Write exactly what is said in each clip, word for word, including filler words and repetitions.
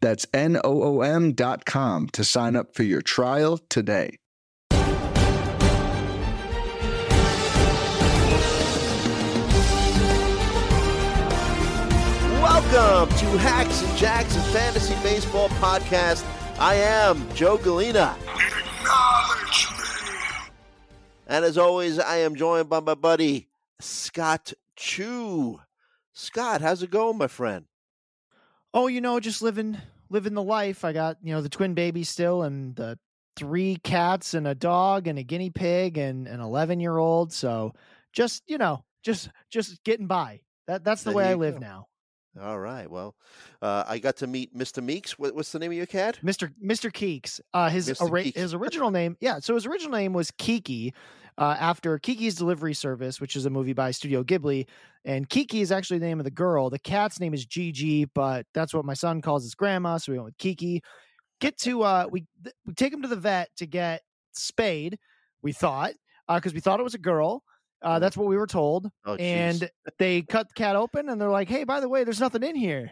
That's N O O M dot com to sign up for your trial today. Welcome to Hacks and Jacks, a fantasy baseball podcast. I am Joe Galena. Acknowledge me. And as always, I am joined by my buddy, Scott Chu. Scott, how's it going, my friend? Oh, you know, just living living the life. I got, you know, the twin baby still and the three cats and a dog and a guinea pig and an eleven-year-old. So just, you know, just just getting by. That That's the there way I live go. now. All right. Well, uh, I got to meet Mister Meeks. What, what's the name of your cat? Mister Mister Keeks. Uh, his ori- Keeks. his original name. Yeah. So his original name was Kiki, uh, after Kiki's Delivery Service, which is a movie by Studio Ghibli. And Kiki is actually the name of the girl. The cat's name is Gigi, but that's what my son calls his grandma. So we went with Kiki. Get to uh, we th- we take him to the vet to get spayed. We thought because uh, we thought it was a girl. Uh, that's what we were told. Oh, and they cut the cat open and they're like, hey, by the way, there's nothing in here.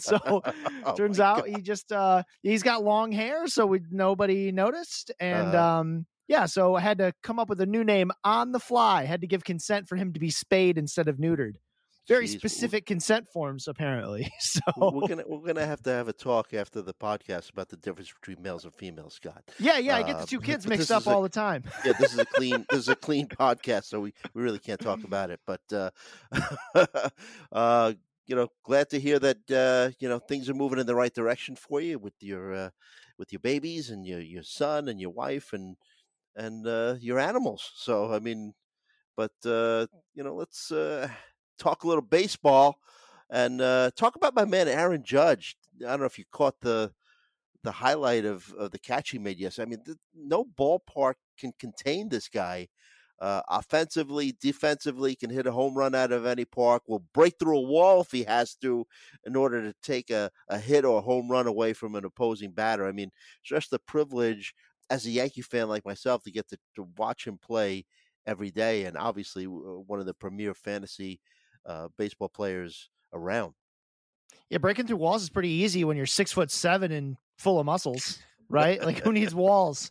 so oh turns out God. he just, uh, he's got long hair. So we, nobody noticed. And, uh, um, yeah, so I had to come up with a new name on the fly. I had to give consent for him to be spayed instead of neutered. Very geez, specific we, consent forms, apparently. So we're gonna we're gonna have to have a talk after the podcast about the difference between males and females, Scott. Yeah, yeah, uh, I get the two kids mixed up a, all the time. Yeah, this is a clean this is a clean podcast, so we, we really can't talk about it. But uh, uh, you know, glad to hear that uh, you know things are moving in the right direction for you with your uh, with your babies and your your son and your wife and and uh, your animals. So I mean, but uh, you know, let's. Uh, Talk a little baseball, and uh, talk about my man Aaron Judge. I don't know if you caught the the highlight of, of the catch he made yesterday. I mean, th- no ballpark can contain this guy. Uh, offensively, defensively, can hit a home run out of any park. Will break through a wall if he has to in order to take a, a hit or a home run away from an opposing batter. I mean, just the privilege as a Yankee fan like myself to get to, to watch him play every day, and obviously uh, one of the premier fantasy Uh, baseball players around. Yeah, breaking through walls is pretty easy when you're six foot seven and full of muscles, right? Like, who needs walls?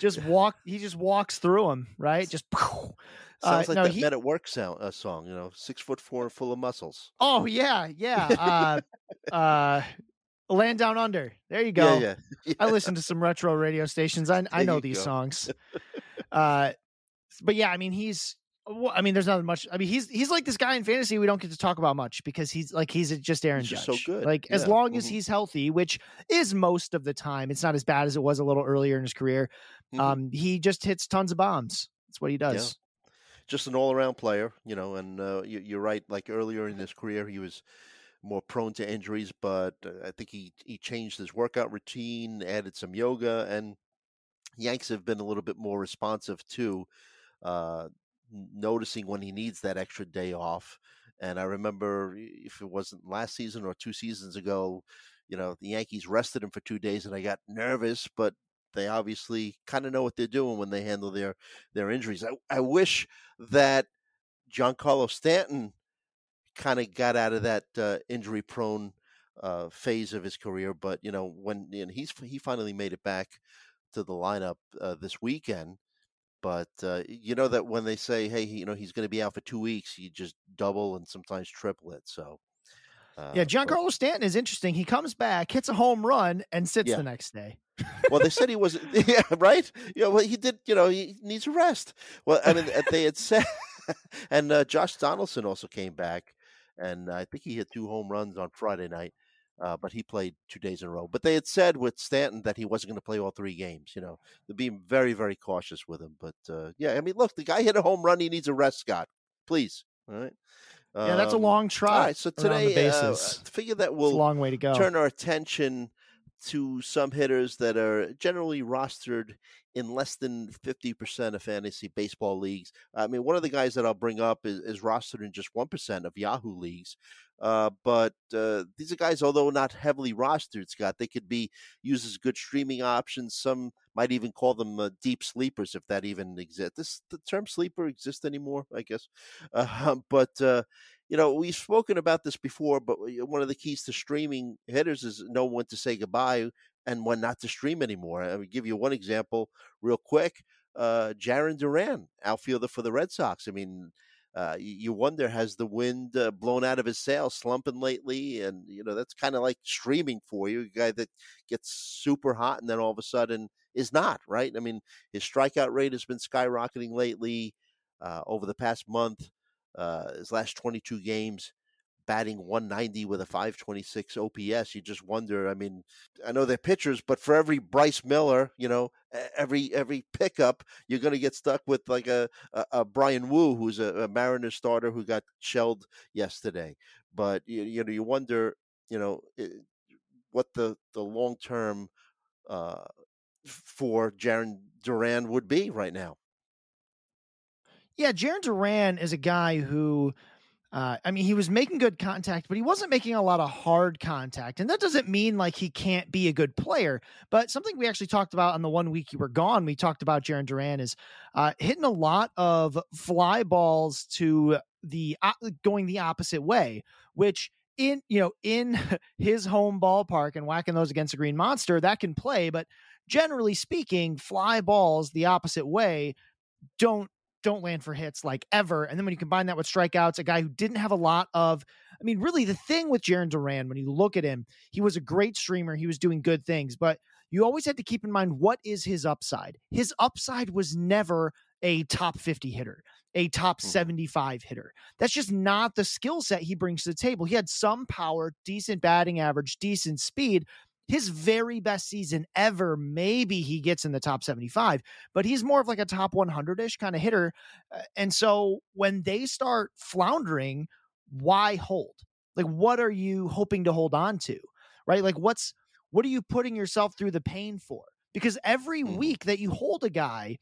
Just walk. He just walks through them, right? Just poof. Sounds uh, like no, that he... "Met at Work" sound, uh, song, you know, six foot four and full of muscles. Oh yeah, yeah. uh, uh, Land Down Under. There you go. Yeah, yeah, yeah. I listen to some retro radio stations. I I know these go. songs. Uh, but yeah, I mean he's. Well, I mean, there's not much. I mean, he's he's like this guy in fantasy we don't get to talk about much because he's like he's just Aaron he's Judge. Just so good. Like yeah. as long mm-hmm. as he's healthy, which is most of the time, it's not as bad as it was a little earlier in his career. Mm-hmm. Um, he just hits tons of bombs. That's what he does. Yeah. Just an all-around player, you know. And uh, you, you're right. Like earlier in his career, he was more prone to injuries, but uh, I think he he changed his workout routine, added some yoga, and Yanks have been a little bit more responsive to. Uh, noticing when he needs that extra day off. And I remember if it wasn't last season or two seasons ago, you know, the Yankees rested him for two days and I got nervous, but they obviously kind of know what they're doing when they handle their, their injuries. I, I wish that Giancarlo Stanton kind of got out of that uh, injury prone uh, phase of his career. But, you know, when and he's, he finally made it back to the lineup uh, this weekend. But uh, you know that when they say, hey, you know, he's going to be out for two weeks, you just double and sometimes triple it. So, uh, yeah, Giancarlo but... Stanton is interesting. He comes back, hits a home run, and sits yeah. the next day. Well, they said he was, yeah, right? You know, well, he did, you know, he needs a rest. Well, I mean, they had said, and uh, Josh Donaldson also came back, and I think he hit two home runs on Friday night. Uh, but he played two days in a row. But they had said with Stanton that he wasn't going to play all three games. You know, they're being very, very cautious with him. But, uh, yeah, I mean, look, the guy hit a home run. He needs a rest, Scott. Please. All right. Um, yeah, that's a long try. All right, so today, uh, I figure that we'll it's a long way to go. Turn our attention to some hitters that are generally rostered in less than fifty percent of fantasy baseball leagues. I mean, one of the guys that I'll bring up is, is rostered in just one percent of Yahoo leagues. Uh, but uh, these are guys, although not heavily rostered, Scott, they could be used as good streaming options. Some might even call them uh, deep sleepers, if that even exists. This, the term sleeper exists anymore, I guess. Uh, but, uh, you know, we've spoken about this before, but one of the keys to streaming hitters is know when to say goodbye and when not to stream anymore. I will give you one example real quick. Uh, Jarren Duran, outfielder for the Red Sox. I mean, Uh, you wonder, has the wind uh, blown out of his sails, slumping lately? And, you know, that's kind of like streaming for you, a guy that gets super hot and then all of a sudden is not, right? I mean, his strikeout rate has been skyrocketing lately uh, over the past month, uh, his last twenty-two games, batting one ninety with a five twenty-six O P S. You just wonder, I mean, I know they're pitchers, but for every Bryce Miller, you know, every every pickup, you're going to get stuck with like a, a, a Brian Wu, who's a, a Mariners starter who got shelled yesterday. But, you, you know, you wonder, you know, what the, the long-term uh, for Jarren Duran would be right now. Yeah, Jarren Duran is a guy who... Uh, I mean, he was making good contact, but he wasn't making a lot of hard contact. And that doesn't mean like he can't be a good player, but something we actually talked about on the one week you were gone, we talked about Jarren Duran is uh, hitting a lot of fly balls to the uh, going the opposite way, which in, you know, in his home ballpark and whacking those against a green monster that can play. But generally speaking, fly balls the opposite way don't, don't land for hits like ever. And then when you combine that with strikeouts, a guy who didn't have a lot of, I mean, really the thing with Jarren Duran, when you look at him, he was a great streamer. He was doing good things, but you always had to keep in mind, what is his upside? His upside was never a top fifty hitter, a top seventy-five hitter. That's just not the skill set he brings to the table. He had some power, decent batting average, decent speed. His very best season ever, maybe he gets in the top seventy-five, but he's more of like a top one hundred-ish kind of hitter. And so when they start floundering, why hold? Like, what are you hoping to hold on to, right? Like, what's what are you putting yourself through the pain for? Because every week that you hold a guy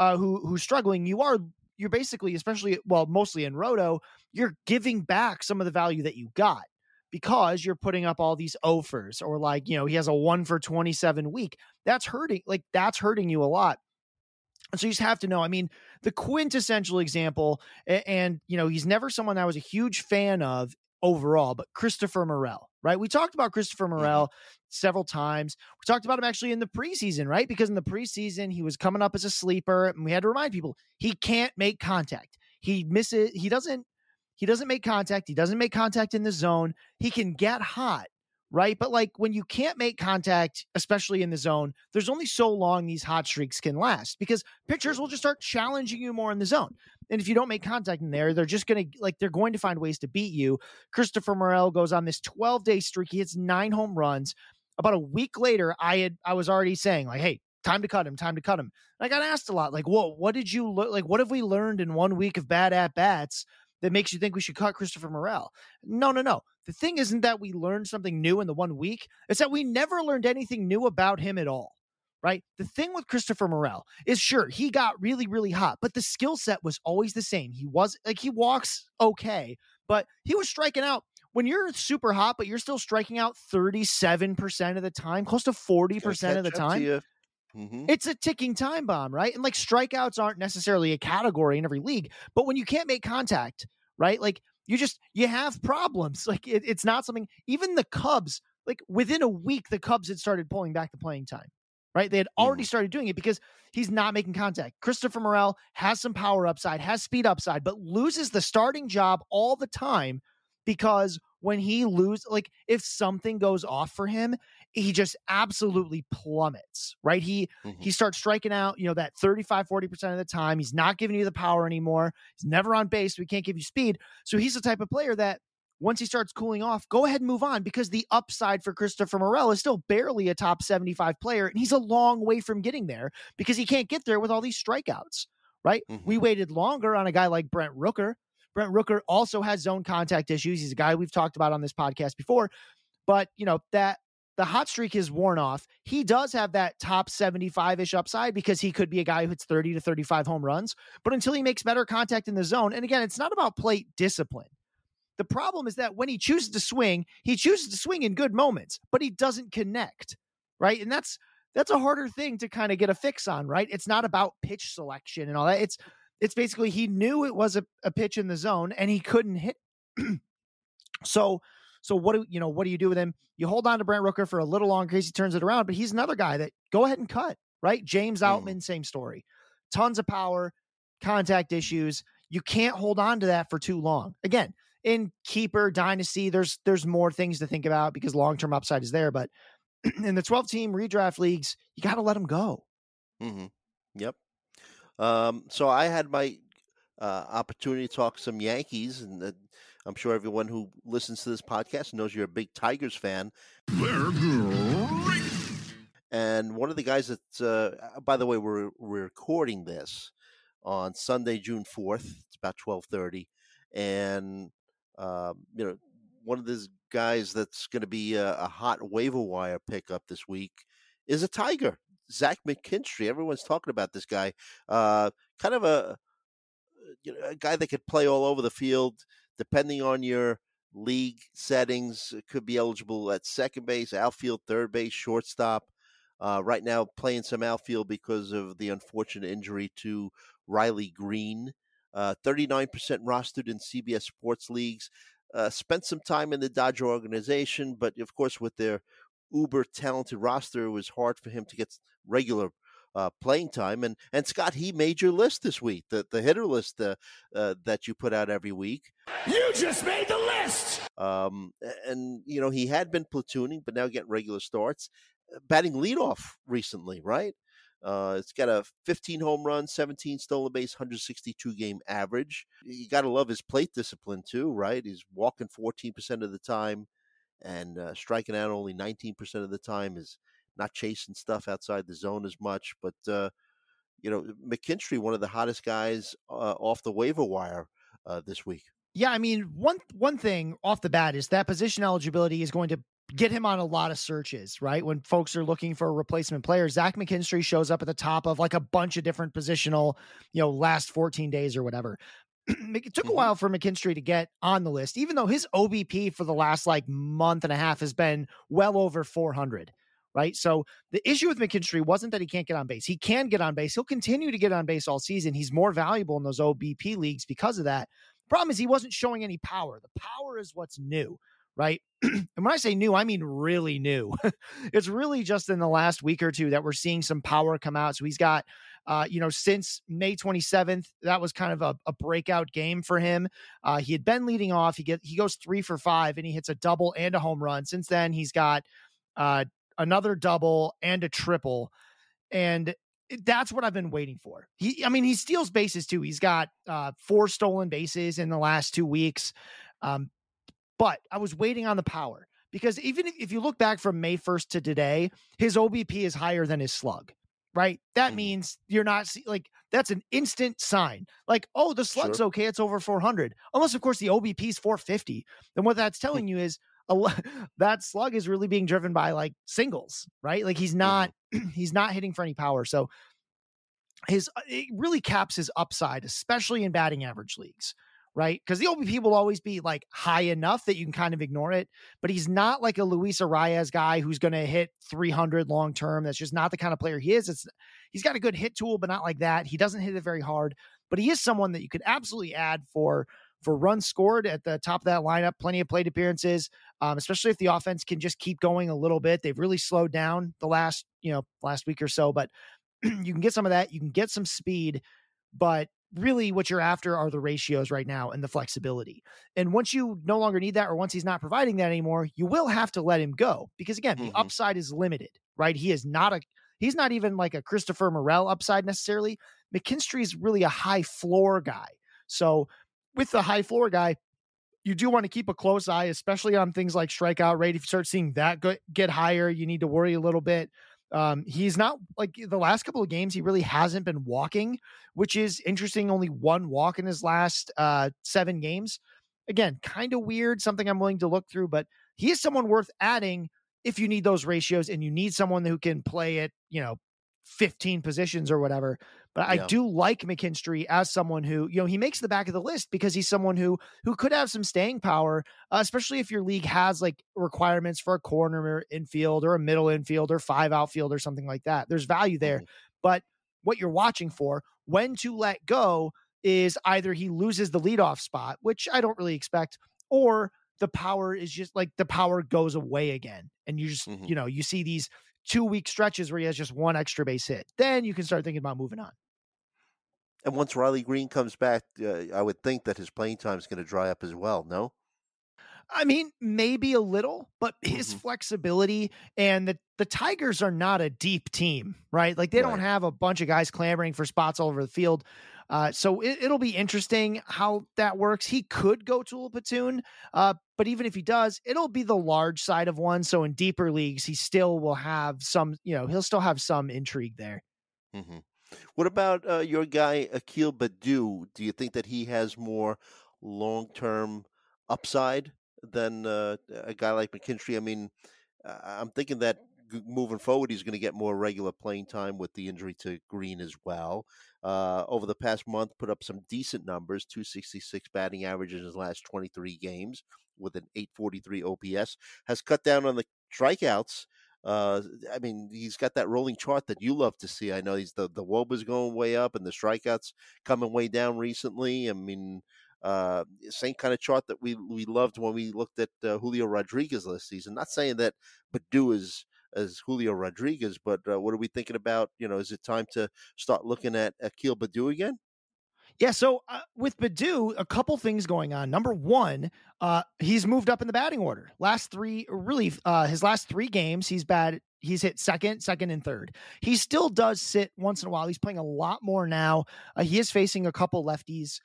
uh, who who's struggling, you are you're basically, especially, well, mostly in Roto, you're giving back some of the value that you got, because you're putting up all these offers, or like, you know, he has a one for twenty-seven week. That's hurting. Like that's hurting you a lot. And so you just have to know, I mean, the quintessential example, and, you know, he's never someone I was a huge fan of overall, but Christopher Morel, right? We talked about Christopher Morel several times. We talked about him actually in the preseason, right? Because in the preseason he was coming up as a sleeper, and we had to remind people he can't make contact. He misses. He doesn't, He doesn't make contact. He doesn't make contact in the zone. He can get hot, right? But like when you can't make contact, especially in the zone, there's only so long these hot streaks can last, because pitchers will just start challenging you more in the zone. And if you don't make contact in there, they're just going to like, they're going to find ways to beat you. Christopher Morel goes on this twelve day streak. He hits nine home runs. About a week later, I had, I was already saying like, hey, time to cut him, time to cut him. And I got asked a lot, like, whoa, what did you look like? What have we learned in one week of bad at-bats that makes you think we should cut Christopher Morel? No, no, no. The thing isn't that we learned something new in the one week. It's that we never learned anything new about him at all, right? The thing with Christopher Morel is, sure, he got really, really hot, but the skill set was always the same. He was like, he walks okay, but he was striking out. When you're super hot, but you're still striking out thirty-seven percent of the time, close to forty percent of the time, Mm-hmm. it's a ticking time bomb, right? And like strikeouts aren't necessarily a category in every league, but when you can't make contact, right? Like you just, you have problems. Like it, it's not something, even the Cubs, like within a week, the Cubs had started pulling back the playing time, right? They had already mm-hmm. started doing it because he's not making contact. Christopher Morel has some power upside, has speed upside, but loses the starting job all the time, because when he loses, like if something goes off for him, he just absolutely plummets, right? He, mm-hmm. he starts striking out, you know, that thirty-five, forty percent of the time. He's not giving you the power anymore. He's never on base. So he can't give you speed. So he's the type of player that once he starts cooling off, go ahead and move on, because the upside for Christopher Morel is still barely a top seventy-five player. And he's a long way from getting there, because he can't get there with all these strikeouts, right? Mm-hmm. We waited longer on a guy like Brent Rooker. Brent Rooker also has zone contact issues. He's a guy we've talked about on this podcast before, but you know, that, the hot streak is worn off. He does have that top seventy-five-ish upside because he could be a guy who hits thirty to thirty-five home runs. But until he makes better contact in the zone, and again, it's not about plate discipline. The problem is that when he chooses to swing, he chooses to swing in good moments, but he doesn't connect, right? And that's that's a harder thing to kind of get a fix on, right? It's not about pitch selection and all that. It's it's basically he knew it was a, a pitch in the zone and he couldn't hit. So so what do you know? What do you do with him? You hold on to Brent Rooker for a little longer because he turns it around, but he's another guy that go ahead and cut, right? James Outman, mm. same story. Tons of power, contact issues. You can't hold on to that for too long. Again, in keeper dynasty, there's there's more things to think about because long-term upside is there. But in the twelve-team redraft leagues, you got to let them go. Mm-hmm. Yep. Um, so I had my uh, opportunity to talk some Yankees, and the, I'm sure everyone who listens to this podcast knows you're a big Tigers fan. They're great. And one of the guys that, uh, by the way, we're, we're recording this on Sunday, June fourth. It's about twelve thirty. And Uh, you know, one of these guys that's going to be a, a hot waiver wire pickup this week is a Tiger, Zach McKinstry. Everyone's talking about this guy, uh, kind of a, you know, a guy that could play all over the field, depending on your league settings. Could be eligible at second base, outfield, third base, shortstop. Uh, right now, playing some outfield because of the unfortunate injury to Riley Green. Uh, thirty-nine percent rostered in C B S sports leagues, uh, spent some time in the Dodger organization, but of course with their uber talented roster, it was hard for him to get regular uh, playing time. And, and Scott, he made your list this week, the, the hitter list uh, uh, that you put out every week. You just made the list. Um, and, you know, he had been platooning, but now getting regular starts, batting leadoff recently, right? Uh, it's got a fifteen home runs, seventeen stolen base, one hundred sixty-two game average. You got to love his plate discipline too, right? He's walking fourteen percent of the time and uh, striking out only nineteen percent of the time. Is not chasing stuff outside the zone as much. But, uh, you know, McKinstry, one of the hottest guys uh, off the waiver wire uh, this week. Yeah, I mean, one one thing off the bat is that position eligibility is going to get him on a lot of searches, right? When folks are looking for a replacement player, Zach McKinstry shows up at the top of like a bunch of different positional, you know, last fourteen days or whatever. It took a while for McKinstry to get on the list, even though his O B P for the last like month and a half has been well over four hundred, right? So the issue with McKinstry wasn't that he can't get on base. He can get on base. He'll continue to get on base all season. He's more valuable in those O B P leagues because of that. Problem is he wasn't showing any power. The power is what's new, right? And when I say new, I mean really new. It's really just in the last week or two that we're seeing some power come out. So he's got, uh, you know, since May twenty-seventh, that was kind of a, a breakout game for him. Uh, he had been leading off. He get he goes three for five and he hits a double and a home run. Since then, he's got uh, another double and a triple. And that's what I've been waiting for. He, I mean, he steals bases too. He's got uh, four stolen bases in the last two weeks. Um, But I was waiting on the power because even if you look back from May first to today, his O B P is higher than his slug, right? That mm. means you're not like, that's an instant sign. Like, oh, the slug's sure. Okay. It's over four hundred. Unless of course the O B P is four fifty. Then what that's telling you is a, that slug is really being driven by like singles, right? Like he's not, mm. he's not hitting for any power. So his, it really caps his upside, especially in batting average leagues. Right? Because the O B P will always be like high enough that you can kind of ignore it, but he's not like a Luis Arias guy who's going to hit three hundred long term. That's just not the kind of player he is. It's he's got a good hit tool, but not like that. He doesn't hit it very hard, but he is someone that you could absolutely add for for runs scored at the top of that lineup. Plenty of plate appearances, um, especially if the offense can just keep going a little bit. They've really slowed down the last you know last week or so, but you can get some of that. You can get some speed, but really what you're after are the ratios right now and the flexibility. And once you no longer need that, or once he's not providing that anymore, you will have to let him go because again, mm-hmm. the upside is limited, right? He is not a, he's not even like a Christopher Morel upside necessarily. McKinstry is really a high floor guy. So with the high floor guy, you do want to keep a close eye, especially on things like strikeout rate. If you start seeing that go- get higher, you need to worry a little bit. Um, he's not like the last couple of games. He really hasn't been walking, which is interesting. Only one walk in his last uh, seven games. Again, kind of weird, something I'm willing to look through, but he is someone worth adding if you need those ratios and you need someone who can play at, you know, fifteen positions or whatever. But I yeah. do like McKinstry as someone who, you know, he makes the back of the list because he's someone who, who could have some staying power, uh, especially if your league has like requirements for a corner infield or a middle infield or five outfield or something like that. There's value there, mm-hmm. but what you're watching for when to let go is either he loses the leadoff spot, which I don't really expect, or the power is just like the power goes away again. And you just, mm-hmm. you know, you see these two week stretches where he has just one extra base hit, then you can start thinking about moving on. And once Riley Green comes back, uh, I would think that his playing time is going to dry up as well. No, I mean, maybe a little, but his mm-hmm. flexibility and the, the Tigers are not a deep team, right? Like they right. don't have a bunch of guys clamoring for spots all over the field. Uh, so it, it'll be interesting how that works. He could go to a platoon, uh, but even if he does, it'll be the large side of one. So in deeper leagues, he still will have some, you know, he'll still have some intrigue there. Mm-hmm. What about uh, your guy, Akil Baddoo? Do you think that he has more long-term upside than uh, a guy like McKinstry? I mean, uh, I'm thinking that moving forward, he's going to get more regular playing time with the injury to Green as well. Uh, over the past month, put up some decent numbers, two sixty-six batting average in his last twenty-three games with an eight forty-three O P S, has cut down on the strikeouts. Uh, I mean, he's got that rolling chart that you love to see. I know he's the, the W O B A's going way up and the strikeouts coming way down recently. I mean, Uh, same kind of chart that we we loved when we looked at uh, Julio Rodriguez last season. Not saying that Baddoo is as Julio Rodriguez, but uh, what are we thinking about? You know, is it time to start looking at Akil Baddoo again? Yeah. So uh, with Baddoo, a couple things going on. Number one, uh, he's moved up in the batting order. Last three, really, uh, his last three games, he's batted. He's hit second, second, and third. He still does sit once in a while. He's playing a lot more now. Uh, he is facing a couple lefties,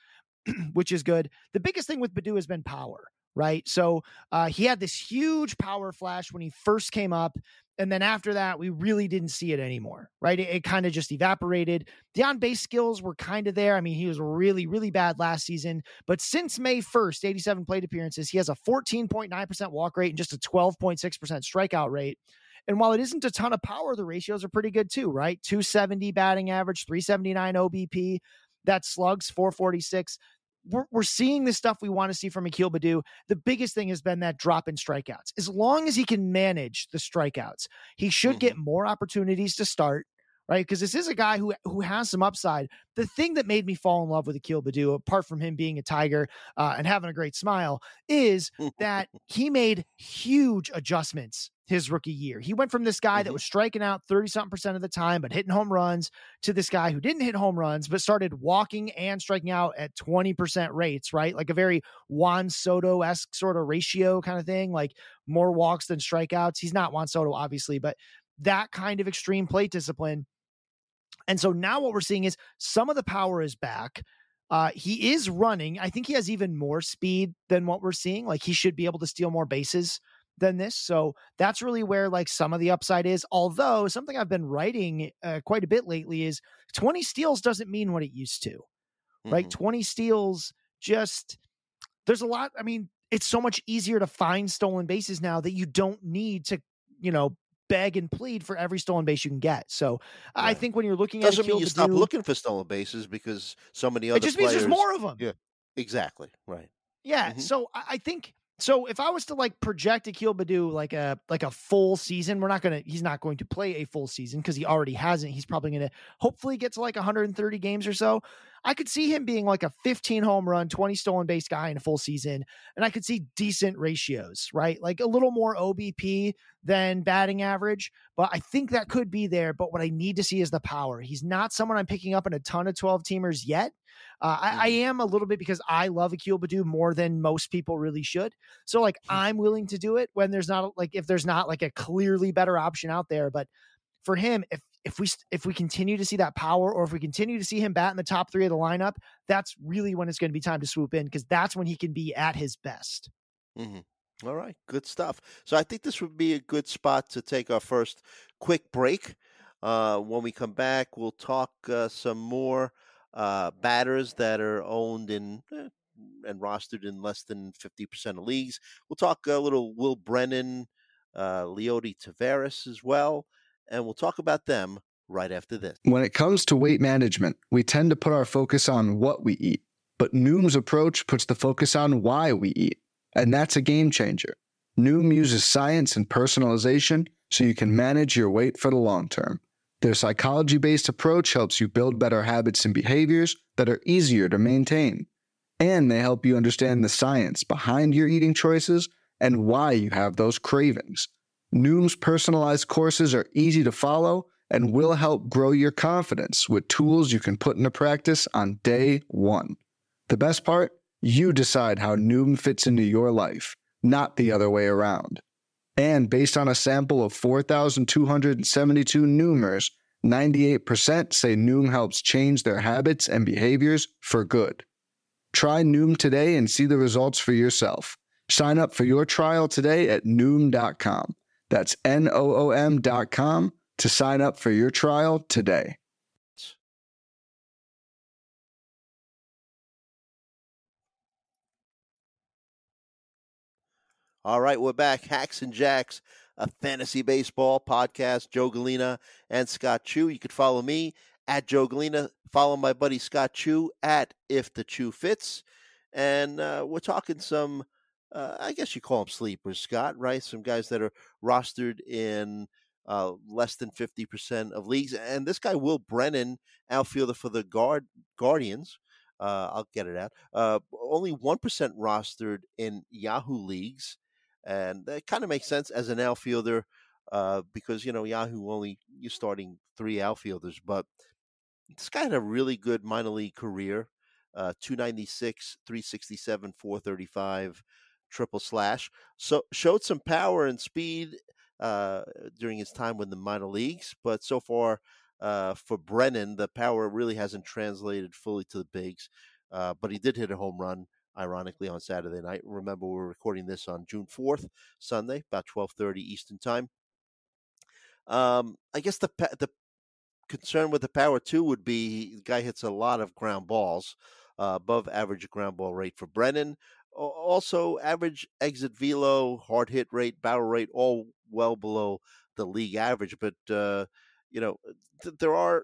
which is good. The biggest thing with Baddoo has been power, right? So uh, he had this huge power flash when he first came up. And then after that, we really didn't see it anymore, right? It, it kind of just evaporated. The on-base skills were kind of there. I mean, he was really, really bad last season. But since May first, eighty-seven plate appearances, he has a fourteen point nine percent walk rate and just a twelve point six percent strikeout rate. And while it isn't a ton of power, the ratios are pretty good too, right? two seventy batting average, three seventy-nine O B P. That slugs four forty-six. We're, we're seeing the stuff we want to see from Akil Baddoo. The biggest thing has been that drop in strikeouts. As long as he can manage the strikeouts, he should mm-hmm. get more opportunities to start, right? Because this is a guy who, who has some upside. The thing that made me fall in love with Akil Baddoo, apart from him being a Tiger uh, and having a great smile, is that he made huge adjustments his rookie year. He went from this guy mm-hmm. that was striking out thirty something percent of the time, but hitting home runs, to this guy who didn't hit home runs, but started walking and striking out at twenty percent rates, right? Like a very Juan Soto-esque sort of ratio kind of thing, like more walks than strikeouts. He's not Juan Soto, obviously, but that kind of extreme play discipline. And so now what we're seeing is some of the power is back. Uh, he is running. I think he has even more speed than what we're seeing. Like he should be able to steal more bases than this. So that's really where like some of the upside is. Although something I've been writing uh, quite a bit lately is twenty steals doesn't mean what it used to, mm-hmm. right? twenty steals, just there's a lot. I mean, it's so much easier to find stolen bases now that you don't need to, you know, beg and plead for every stolen base you can get. So yeah. I think when you're looking doesn't at doesn't mean you Baddoo, stop looking for stolen bases because so many other it just players, means there's more of them. Yeah, exactly. Right. Yeah. Mm-hmm. So I, I think, So if I was to like project Akil Baddoo like a like a full season, we're not gonna he's not going to play a full season because he already hasn't. He's probably gonna hopefully get to like one hundred thirty games or so. I could see him being like a fifteen home run, twenty stolen base guy in a full season, and I could see decent ratios, right? Like a little more O B P than batting average, but I think that could be there. But what I need to see is the power. He's not someone I'm picking up in a ton of twelve teamers yet. Uh, I, I am a little bit because I love Akil Baddoo more than most people really should. So like I'm willing to do it when there's not like if there's not like a clearly better option out there. But for him, if if we if we continue to see that power or if we continue to see him bat in the top three of the lineup, that's really when it's going to be time to swoop in because that's when he can be at his best. Mm-hmm. All right. Good stuff. So I think this would be a good spot to take our first quick break. Uh, when we come back, we'll talk uh, some more uh, batters that are owned in eh, and rostered in less than fifty percent of leagues. We'll talk a little Will Brennan, uh, Leody Taveras as well. And we'll talk about them right after this. When it comes to weight management, we tend to put our focus on what we eat, but Noom's approach puts the focus on why we eat. And that's a game changer. Noom uses science and personalization so you can manage your weight for the long term. Their psychology-based approach helps you build better habits and behaviors that are easier to maintain. And they help you understand the science behind your eating choices and why you have those cravings. Noom's personalized courses are easy to follow and will help grow your confidence with tools you can put into practice on day one. The best part? You decide how Noom fits into your life, not the other way around. And based on a sample of four thousand two hundred seventy-two Noomers, ninety-eight percent say Noom helps change their habits and behaviors for good. Try Noom today and see the results for yourself. Sign up for your trial today at Noom dot com. That's N O O M dot com to sign up for your trial today. All right, we're back. Hacks and Jacks, a fantasy baseball podcast. Joe Galena and Scott Chu. You can follow me at Joe Galena. Follow my buddy Scott Chu at If the Chu Fits. And uh, we're talking some, uh, I guess you call them sleepers, Scott, right? Some guys that are rostered in uh, less than fifty percent of leagues. And this guy, Will Brennan, outfielder for the guard Guardians. Uh, I'll get it out. Uh, only one percent rostered in Yahoo leagues. And that kind of makes sense as an outfielder uh, because, you know, Yahoo only, you're starting three outfielders. But this guy had a really good minor league career, uh, two ninety-six, three sixty-seven, four thirty-five, triple slash. So showed some power and speed uh, during his time with the minor leagues. But so far uh, for Brennan, the power really hasn't translated fully to the bigs. Uh, but he did hit a home run, ironically, on Saturday night. Remember, we're recording this on June fourth, Sunday, about twelve thirty Eastern time. Um, I guess the the concern with the power, too, would be the guy hits a lot of ground balls, uh, above average ground ball rate for Brennan. Also, average exit velo, hard hit rate, barrel rate, all well below the league average. But, uh, you know, th- there are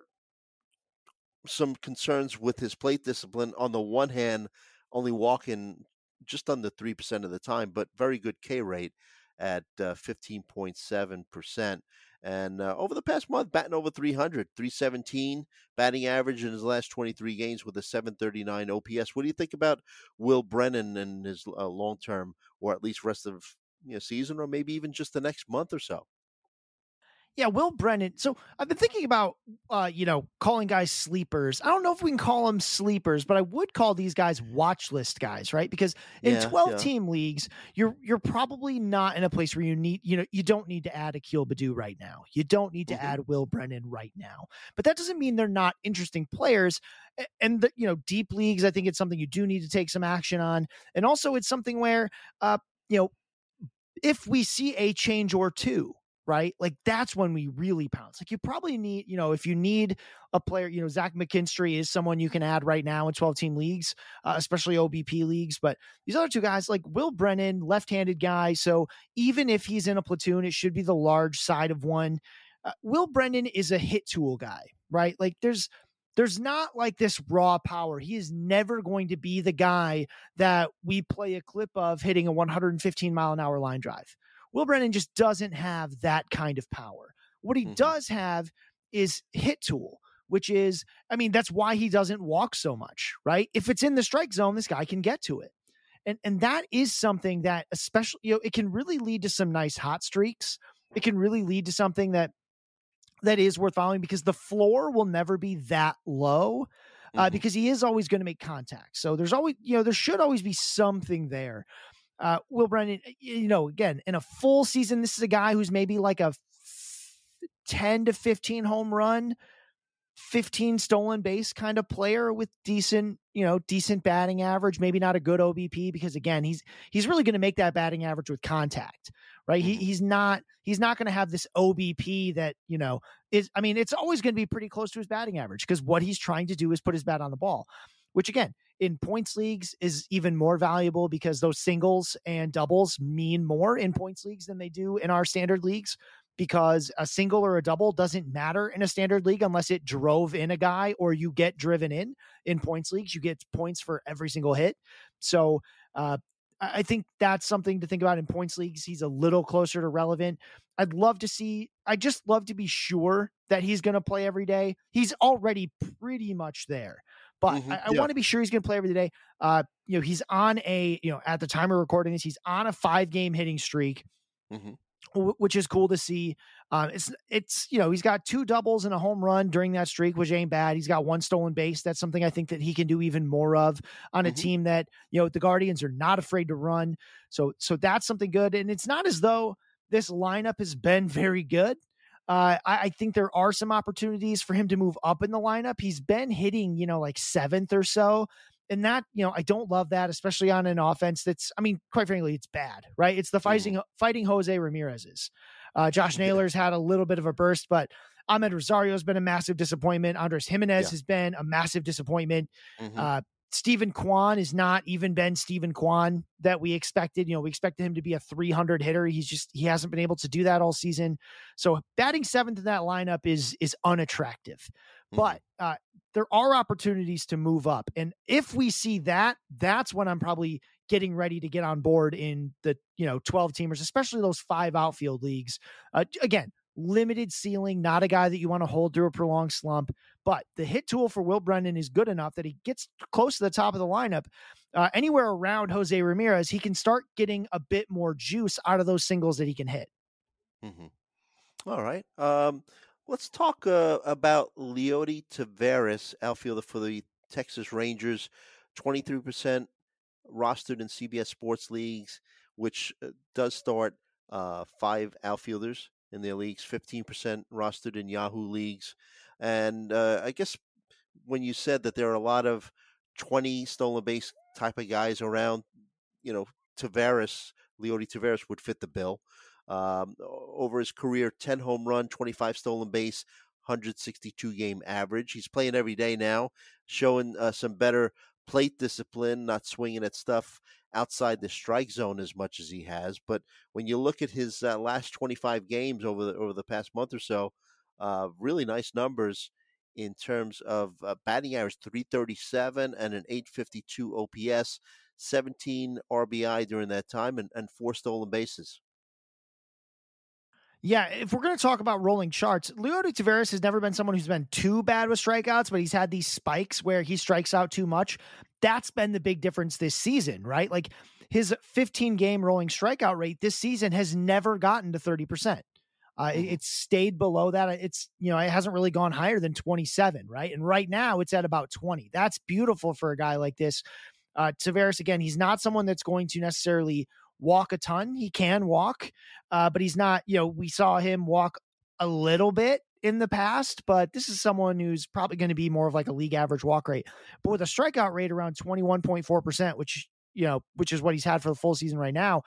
some concerns with his plate discipline. On the one hand, only walking just under three percent of the time, but very good K rate at uh, fifteen point seven percent. And uh, over the past month, batting over three hundred, three seventeen batting average in his last twenty-three games with a seven thirty-nine O P S. What do you think about Will Brennan and his uh, long-term, or at least rest of you know, season, or maybe even just the next month or so? Yeah, Will Brennan. So I've been thinking about, uh, you know, calling guys sleepers. I don't know if we can call them sleepers, but I would call these guys watch list guys, right? Because in yeah, twelve yeah. team leagues, you're you're probably not in a place where you need, you know, you don't need to add Akil Baddoo right now. You don't need to mm-hmm. add Will Brennan right now. But that doesn't mean they're not interesting players. And the, you know, deep leagues, I think it's something you do need to take some action on. And also, it's something where, uh, you know, if we see a change or two, right? Like that's when we really pounce. Like you probably need, you know, if you need a player, you know, Zach McKinstry is someone you can add right now in twelve team leagues, uh, especially O B P leagues. But these other two guys, like Will Brennan, left-handed guy. So even if he's in a platoon, it should be the large side of one. Uh, Will Brennan is a hit tool guy, right? Like there's, there's not like this raw power. He is never going to be the guy that we play a clip of hitting a one hundred fifteen mile an hour line drive. Will Brennan just doesn't have that kind of power. What he mm-hmm. does have is hit tool, which is, I mean, that's why he doesn't walk so much, right? If it's in the strike zone, this guy can get to it. And and that is something that especially, you know, it can really lead to some nice hot streaks. It can really lead to something that that is worth following because the floor will never be that low. Mm-hmm. uh, because he is always going to make contact. So there's always, you know, there should always be something there. Uh, Will Brennan, you know, again, in a full season, this is a guy who's maybe like a f- ten to fifteen home run, fifteen stolen base kind of player with decent, you know, decent batting average, maybe not a good O B P because again, he's, he's really going to make that batting average with contact, right? He, he's not, he's not going to have this O B P that, you know, is, I mean, it's always going to be pretty close to his batting average because what he's trying to do is put his bat on the ball. which again, in points leagues is even more valuable because those singles and doubles mean more in points leagues than they do in our standard leagues, because a single or a double doesn't matter in a standard league unless it drove in a guy or you get driven in. In points leagues, you get points for every single hit. So uh, I think that's something to think about in points leagues. He's a little closer to relevant. I'd love to see, I just love to be sure that he's going to play every day. He's already pretty much there, but mm-hmm, I, I yeah. want to be sure he's going to play every day. Uh, you know, he's on a, you know, at the time of recording this, he's on a five game hitting streak. Mm-hmm. Which is cool to see. Um, it's, it's, you know, he's got two doubles and a home run during that streak, which ain't bad. He's got one stolen base. That's something I think that he can do even more of on a mm-hmm. team that, you know, the Guardians are not afraid to run. So, so that's something good. And it's not as though this lineup has been very good. Uh, I, I think there are some opportunities for him to move up in the lineup. He's been hitting, you know, like seventh or so. And that, you know, I don't love that, especially on an offense that's, I mean, quite frankly, it's bad, right? It's the fighting, fighting Jose Ramirez's. Uh, Josh Naylor's had a little bit of a burst, but Ahmed Rosario's been a massive disappointment. Andres Jimenez yeah. has been a massive disappointment. Mm-hmm. Uh, Steven Kwan has not even been Steven Kwan that we expected. You know, we expected him to be a three hundred hitter. He's just, he hasn't been able to do that all season. So batting seventh in that lineup is, is unattractive, mm-hmm. but uh, there are opportunities to move up. And if we see that, that's when I'm probably getting ready to get on board in the, you know, twelve teamers, especially those five outfield leagues. Uh, again, limited ceiling, not a guy that you want to hold through a prolonged slump, but the hit tool for Will Brennan is good enough that he gets close to the top of the lineup. Uh, anywhere around Jose Ramirez, he can start getting a bit more juice out of those singles that he can hit. Mm-hmm. All right. Um, let's talk uh, about Leody Taveras, outfielder for the Texas Rangers, twenty-three percent rostered in C B S Sports Leagues, which does start uh, five outfielders in their leagues, fifteen percent rostered in Yahoo leagues. And uh, I guess when you said that there are a lot of twenty stolen base type of guys around, you know, Taveras, Leody Taveras would fit the bill. Um, over his career, ten home run, twenty-five stolen base, one hundred sixty-two game average. He's playing every day now, showing uh, some better plate discipline, not swinging at stuff outside the strike zone as much as he has. But when you look at his uh, last twenty-five games over the, over the past month or so, uh, really nice numbers in terms of uh, batting average, three thirty-seven and an eight fifty-two O P S, seventeen R B I during that time, and, and four stolen bases. Yeah, if we're going to talk about rolling charts, Leody Taveras has never been someone who's been too bad with strikeouts, but he's had these spikes where he strikes out too much. That's been the big difference this season, right? Like his fifteen-game rolling strikeout rate this season has never gotten to thirty percent. Uh, it, it's stayed below that. It's, you know, it hasn't really gone higher than twenty-seven, right? And right now it's at about twenty. That's beautiful for a guy like this. Uh, Taveras, again, he's not someone that's going to necessarily walk a ton. He can walk, uh, but he's not, you know, we saw him walk a little bit in the past, but this is someone who's probably going to be more of like a league average walk rate, but with a strikeout rate around twenty-one point four percent, which, you know, which is what he's had for the full season right now.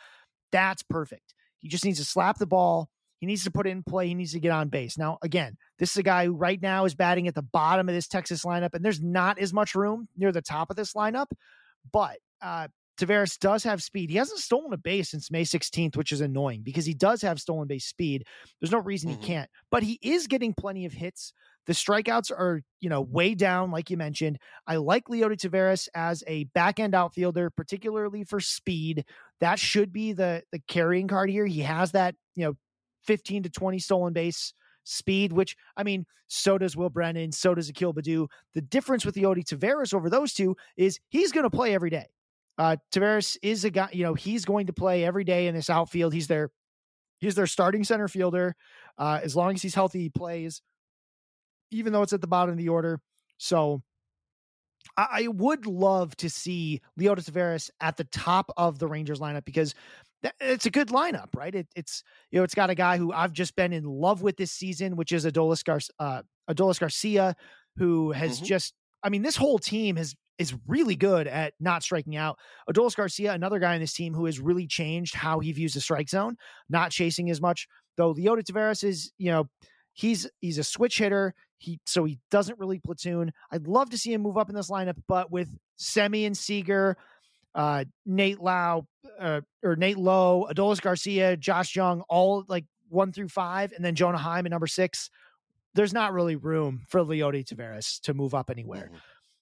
That's perfect. He just needs to slap the ball. He needs to put it in play. He needs to get on base. Now, again, this is a guy who right now is batting at the bottom of this Texas lineup, and there's not as much room near the top of this lineup, but, uh, Taveras does have speed. He hasn't stolen a base since May sixteenth, which is annoying because he does have stolen base speed. There's no reason mm-hmm. he can't, but he is getting plenty of hits. The strikeouts are, you know, way down, like you mentioned. I like Leody Taveras as a back-end outfielder, particularly for speed. That should be the the carrying card here. He has that, you know, fifteen to twenty stolen base speed, which, I mean, so does Will Brennan, so does Akil Baddoo. The difference with Leody Taveras over those two is he's going to play every day. Uh, Taveras is a guy, you know, he's going to play every day in this outfield. He's their, he's their starting center fielder. Uh, as long as he's healthy, he plays, even though it's at the bottom of the order. So I, I would love to see Leody Taveras at the top of the Rangers lineup because that, it's a good lineup, right? It, it's, you know, it's got a guy who I've just been in love with this season, which is Adolis Gar- uh, Adolis Garcia, who has mm-hmm. just, I mean, this whole team has, is really good at not striking out. Adolis Garcia, another guy on this team who has really changed how he views the strike zone, not chasing as much, though Leody Taveras is, you know, He's he's a switch hitter. He so he doesn't really platoon. I'd love to see him move up in this lineup, but with Semien Seager, uh, Nate Lowe, uh, or Nate Lowe, Adolis Garcia, Josh Jung, all like one through five, and then Jonah Heim at number six. There's not really room for Leody Taveras to move up anywhere. Mm-hmm.